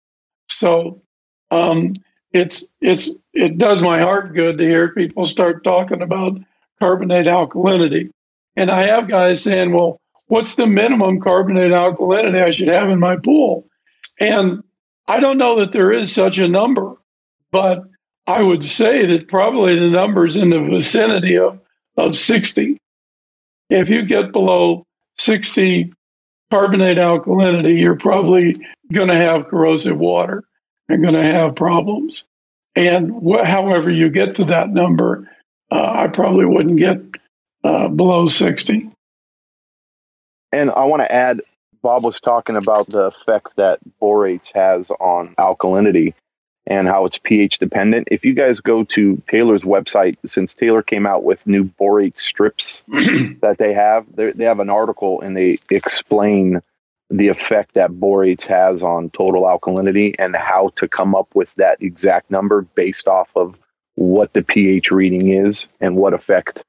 So it does my heart good to hear people start talking about carbonate alkalinity. And I have guys saying, well, what's the minimum carbonate alkalinity I should have in my pool? And I don't know that there is such a number, but I would say that probably the number's in the vicinity of 60. If you get below 60 carbonate alkalinity, you're probably going to have corrosive water and going to have problems. And however you get to that number, I probably wouldn't get below 60. And I want to add, Bob was talking about the effect that borates has on alkalinity and how it's pH dependent. If you guys go to Taylor's website, since Taylor came out with new borate strips that they have an article and they explain the effect that borates has on total alkalinity and how to come up with that exact number based off of what the pH reading is and what effect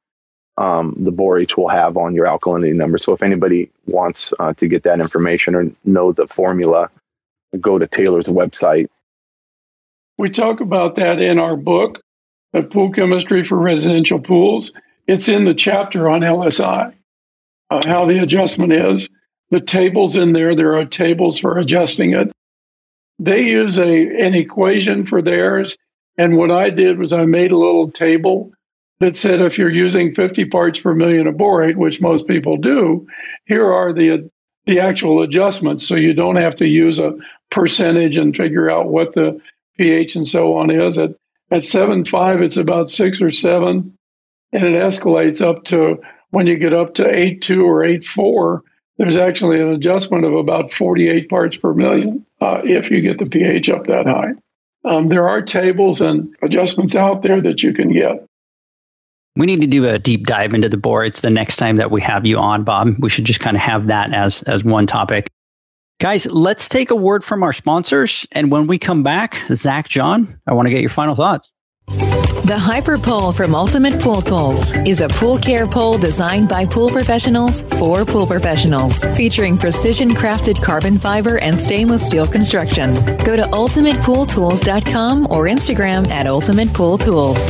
the borates will have on your alkalinity number. So if anybody wants to get that information or know the formula, go to Taylor's website. We talk about that in our book, The Pool Chemistry for Residential Pools. It's in the chapter on LSI, how the adjustment is. The table's in there. There are tables for adjusting it. They use an equation for theirs. And what I did was I made a little table that said if you're using 50 parts per million of borate, which most people do, here are the actual adjustments. So you don't have to use a percentage and figure out what the pH and so on is. At 7.5, it's about 6 or 7, and it escalates up to, when you get up to 8.2 or 8.4, there's actually an adjustment of about 48 parts per million if you get the pH up that high. There are tables and adjustments out there that you can get. We need to do a deep dive into the borates the next time that we have you on, Bob. We should just kind of have that as one topic. Guys, let's take a word from our sponsors. And when we come back, Zach, John, I want to get your final thoughts. The HyperPole from Ultimate Pool Tools is a pool care pole designed by pool professionals for pool professionals, featuring precision-crafted carbon fiber and stainless steel construction. Go to ultimatepooltools.com or Instagram at Ultimate Pool Tools.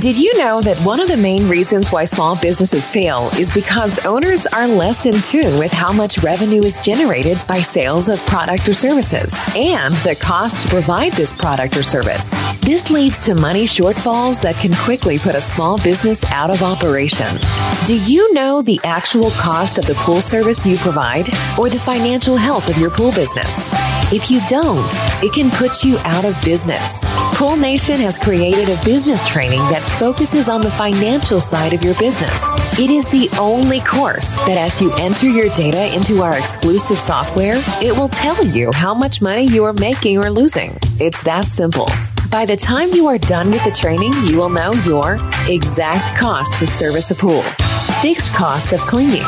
Did you know that one of the main reasons why small businesses fail is because owners are less in tune with how much revenue is generated by sales of product or services and the cost to provide this product or service? This leads to money shortfalls that can quickly put a small business out of operation. Do you know the actual cost of the pool service you provide or the financial health of your pool business? If you don't, it can put you out of business. Pool Nation has created a business training that focuses on the financial side of your business. It is the only course that, as you enter your data into our exclusive software, it will tell you how much money you are making or losing. It's that simple. By the time you are done with the training, you will know your exact cost to service a pool, fixed cost of cleaning,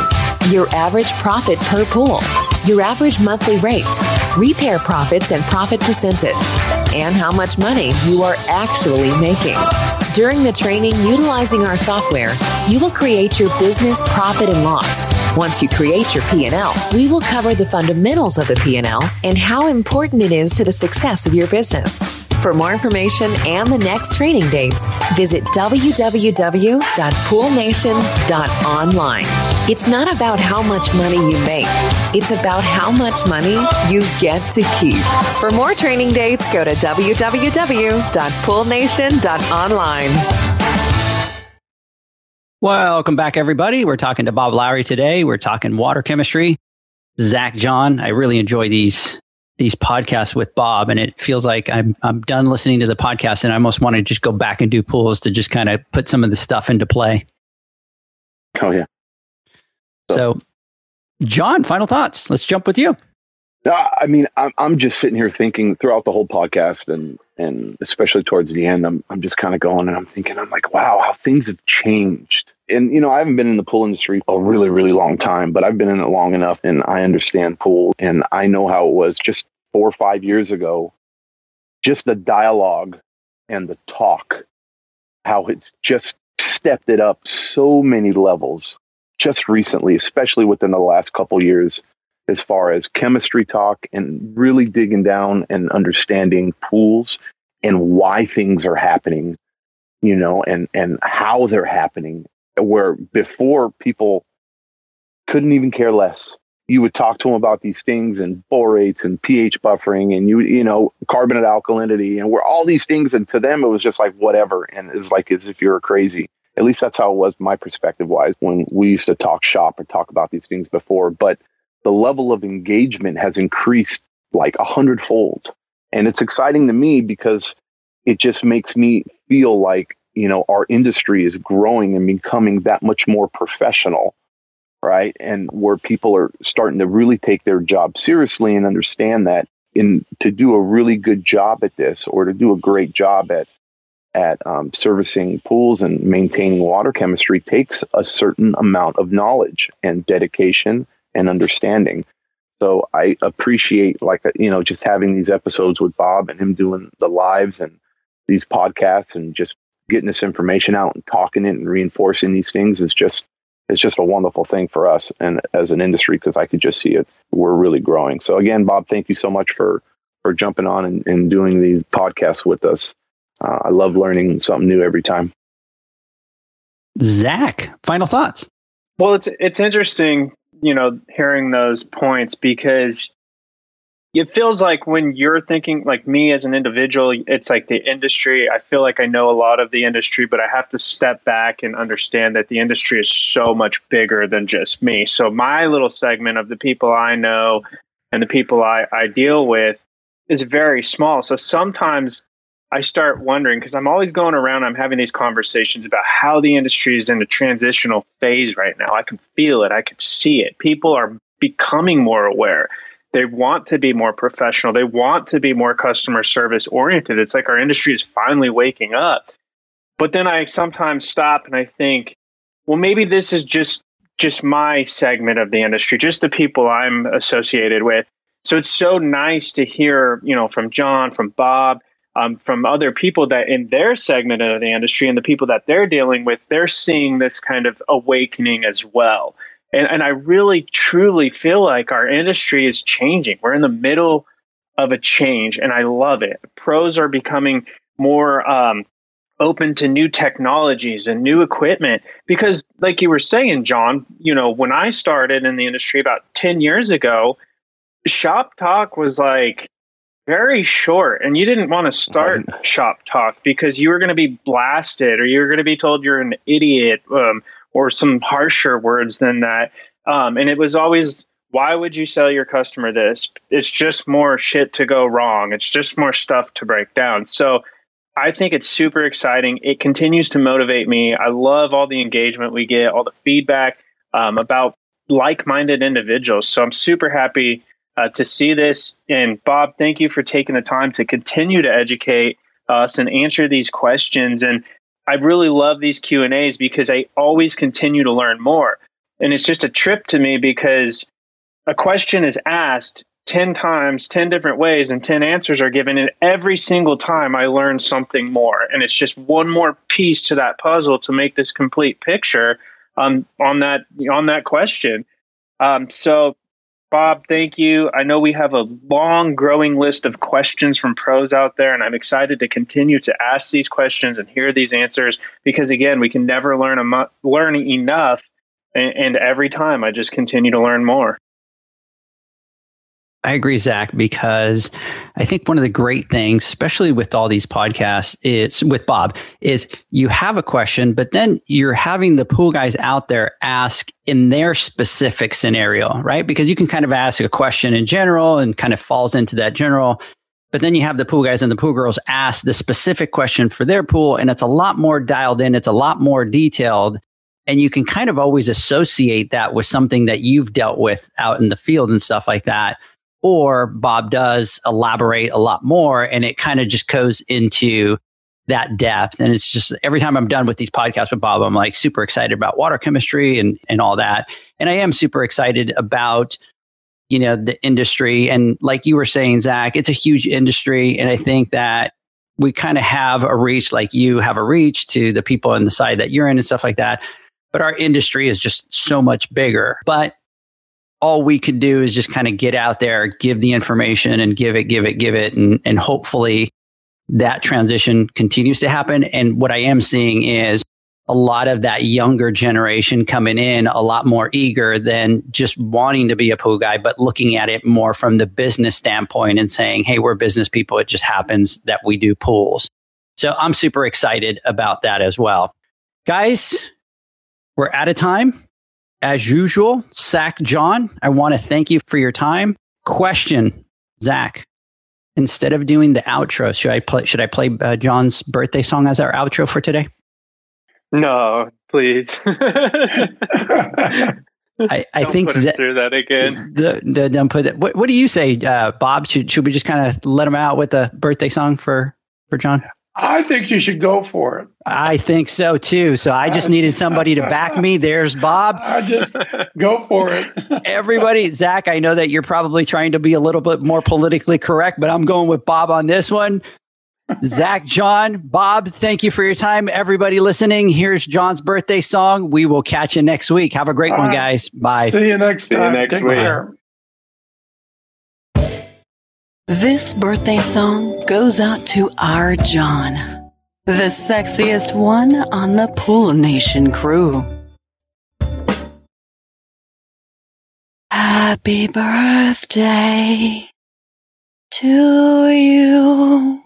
your average profit per pool, your average monthly rate, repair profits and profit percentage, and how much money you are actually making. During the training, utilizing our software, you will create your business profit and loss. Once you create your P&L, we will cover the fundamentals of the P&L and how important it is to the success of your business. For more information and the next training dates, visit www.poolnation.online. It's not about how much money you make. It's about how much money you get to keep. For more training dates, go to www.poolnation.online. Welcome back, everybody. We're talking to Bob Lowry today. We're talking water chemistry. Zach, John, I really enjoy these podcasts with Bob, and it feels like I'm done listening to the podcast, and I almost want to just go back and do pools to just kind of put some of the stuff into play. Oh, yeah. So, John, final thoughts. Let's jump with you. I mean, I'm just sitting here thinking throughout the whole podcast, and especially towards the end, I'm just kind of going and I'm thinking, I'm like, wow, how things have changed. And, you know, I haven't been in the pool industry a really, really long time, but I've been in it long enough and I understand pool and I know how it was just 4 or 5 years ago, just the dialogue and the talk, how it's just stepped it up so many levels just recently, especially within the last couple of years, as far as chemistry talk and really digging down and understanding pools and why things are happening, you know, and how they're happening, where before people couldn't even care less. You would talk to them about these things and borates and pH buffering and, you know, carbonate alkalinity and where all these things. And to them, it was just like whatever. And it's like as if you're crazy. At least that's how it was, my perspective wise, when we used to talk shop and talk about these things before. But the level of engagement has increased like 100-fold. And it's exciting to me because it just makes me feel like, you know, our industry is growing and becoming that much more professional, right? And where people are starting to really take their job seriously and understand that in to do a really good job at this, or to do a great job at servicing pools and maintaining water chemistry, takes a certain amount of knowledge and dedication and understanding. So I appreciate, like, you know, just having these episodes with Bob and him doing the lives and these podcasts and just getting this information out and talking it and reinforcing these things is just, it's just a wonderful thing for us and as an industry, because I could just see it. We're really growing. So again, Bob, thank you so much for jumping on and doing these podcasts with us. I love learning something new every time. Zach, final thoughts. Well, it's interesting, you know, hearing those points, because it feels like when you're thinking, like me as an individual, it's like the industry, I feel like I know a lot of the industry, but I have to step back and understand that the industry is so much bigger than just me. So my little segment of the people I know and the people I deal with is very small. So sometimes I start wondering, because I'm always going around, I'm having these conversations about how the industry is in a transitional phase right now. I can feel it. I can see it. People are becoming more aware. They want to be more professional. They want to be more customer service oriented. It's like our industry is finally waking up. But then I sometimes stop and I think, well, maybe this is just my segment of the industry, just the people I'm associated with. So it's so nice to hear, you know, from John, from Bob, from other people that in their segment of the industry and the people that they're dealing with, they're seeing this kind of awakening as well. And I really, truly feel like our industry is changing. We're in the middle of a change, and I love it. Pros are becoming more open to new technologies and new equipment, because like you were saying, John, you know, when I started in the industry about 10 years ago, shop talk was like, very short, and you didn't want to start shop talk because you were going to be blasted, or you were going to be told you're an idiot, or some harsher words than that. And it was always, why would you sell your customer this? It's just more shit to go wrong. It's just more stuff to break down. So I think it's super exciting. It continues to motivate me. I love all the engagement we get, all the feedback about like-minded individuals. So I'm super happy to see this. And Bob, thank you for taking the time to continue to educate us and answer these questions. And I really love these Q&As because I always continue to learn more. And it's just a trip to me, because a question is asked 10 times, 10 different ways, and 10 answers are given. And every single time I learn something more. And it's just one more piece to that puzzle to make this complete picture on that question. So Bob, thank you. I know we have a long growing list of questions from pros out there, and I'm excited to continue to ask these questions and hear these answers, because again, we can never learn enough, and every time I just continue to learn more. I agree, Zach, because I think one of the great things, especially with all these podcasts, is with Bob, is you have a question, but then you're having the pool guys out there ask in their specific scenario, right? Because you can kind of ask a question in general and kind of falls into that general, but then you have the pool guys and the pool girls ask the specific question for their pool, and it's a lot more dialed in, it's a lot more detailed. And you can kind of always associate that with something that you've dealt with out in the field and stuff like that. Or Bob does elaborate a lot more, and it kind of just goes into that depth. And it's just every time I'm done with these podcasts with Bob, I'm like super excited about water chemistry and all that. And I am super excited about, you know, the industry. And like you were saying, Zach, it's a huge industry. And I think that we kind of have a reach, like you have a reach to the people on the side that you're in and stuff like that. But our industry is just so much bigger. But all we can do is just kind of get out there, give the information and give it. And hopefully that transition continues to happen. And what I am seeing is a lot of that younger generation coming in a lot more eager than just wanting to be a pool guy, but looking at it more from the business standpoint and saying, hey, we're business people. It just happens that we do pools. So I'm super excited about that as well. Guys, we're out of time. As usual, Zach, John, I want to thank you for your time. Question, Zach, instead of doing the outro, should I play John's birthday song as our outro for today? No, please. I don't think put him through that again. Don't put that. What do you say, Bob? Should we just kind of let him out with a birthday song for John? I think you should go for it. I think so too. So I just needed somebody to back me. There's Bob. I just go for it. Everybody, Zach, I know that you're probably trying to be a little bit more politically correct, but I'm going with Bob on this one. Zach, John, Bob, thank you for your time. Everybody listening, here's John's birthday song. We will catch you next week. Have a great one, guys. Bye. See you next time. Take care. This birthday song goes out to our John, the sexiest one on the Pool Nation crew. Happy birthday to you.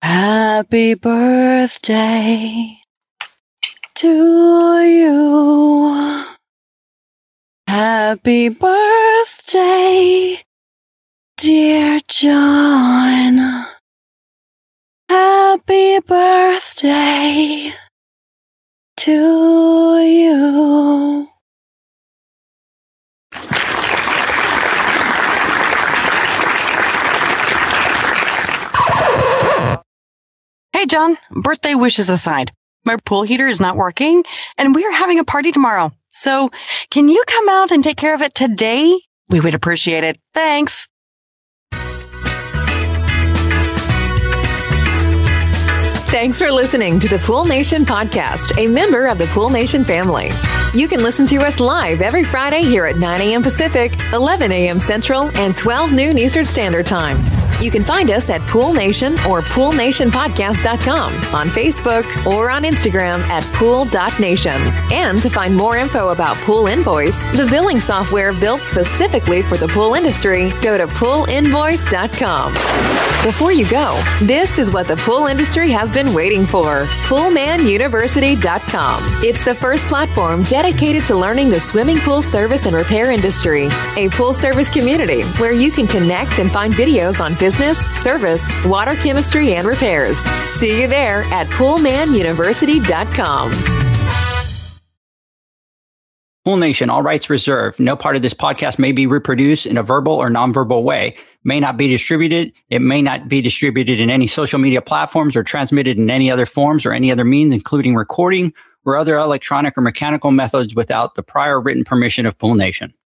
Happy birthday to you. Happy birthday, dear John. Happy birthday to you. Hey, John, birthday wishes aside, my pool heater is not working and we are having a party tomorrow. So can you come out and take care of it today? We would appreciate it. Thanks. Thanks for listening to the Pool Nation Podcast, a member of the Pool Nation family. You can listen to us live every Friday here at 9 a.m. Pacific, 11 a.m. Central, and 12 noon Eastern Standard Time. You can find us at Pool Nation or poolnationpodcast.com, on Facebook, or on Instagram at pool.nation. And to find more info about Pool Invoice, the billing software built specifically for the pool industry, go to PoolInvoice.com. Before you go, this is what the pool industry has been waiting for: PoolManUniversity.com. It's the first platform dedicated to learning the swimming pool service and repair industry, a pool service community where you can connect and find videos on business, service, water chemistry, and repairs. See you there at PoolManUniversity.com. Pool Nation, all rights reserved. No part of this podcast may be reproduced in a verbal or nonverbal way, may not be distributed. It may not be distributed in any social media platforms or transmitted in any other forms or any other means, including recording or other electronic or mechanical methods without the prior written permission of Pool Nation.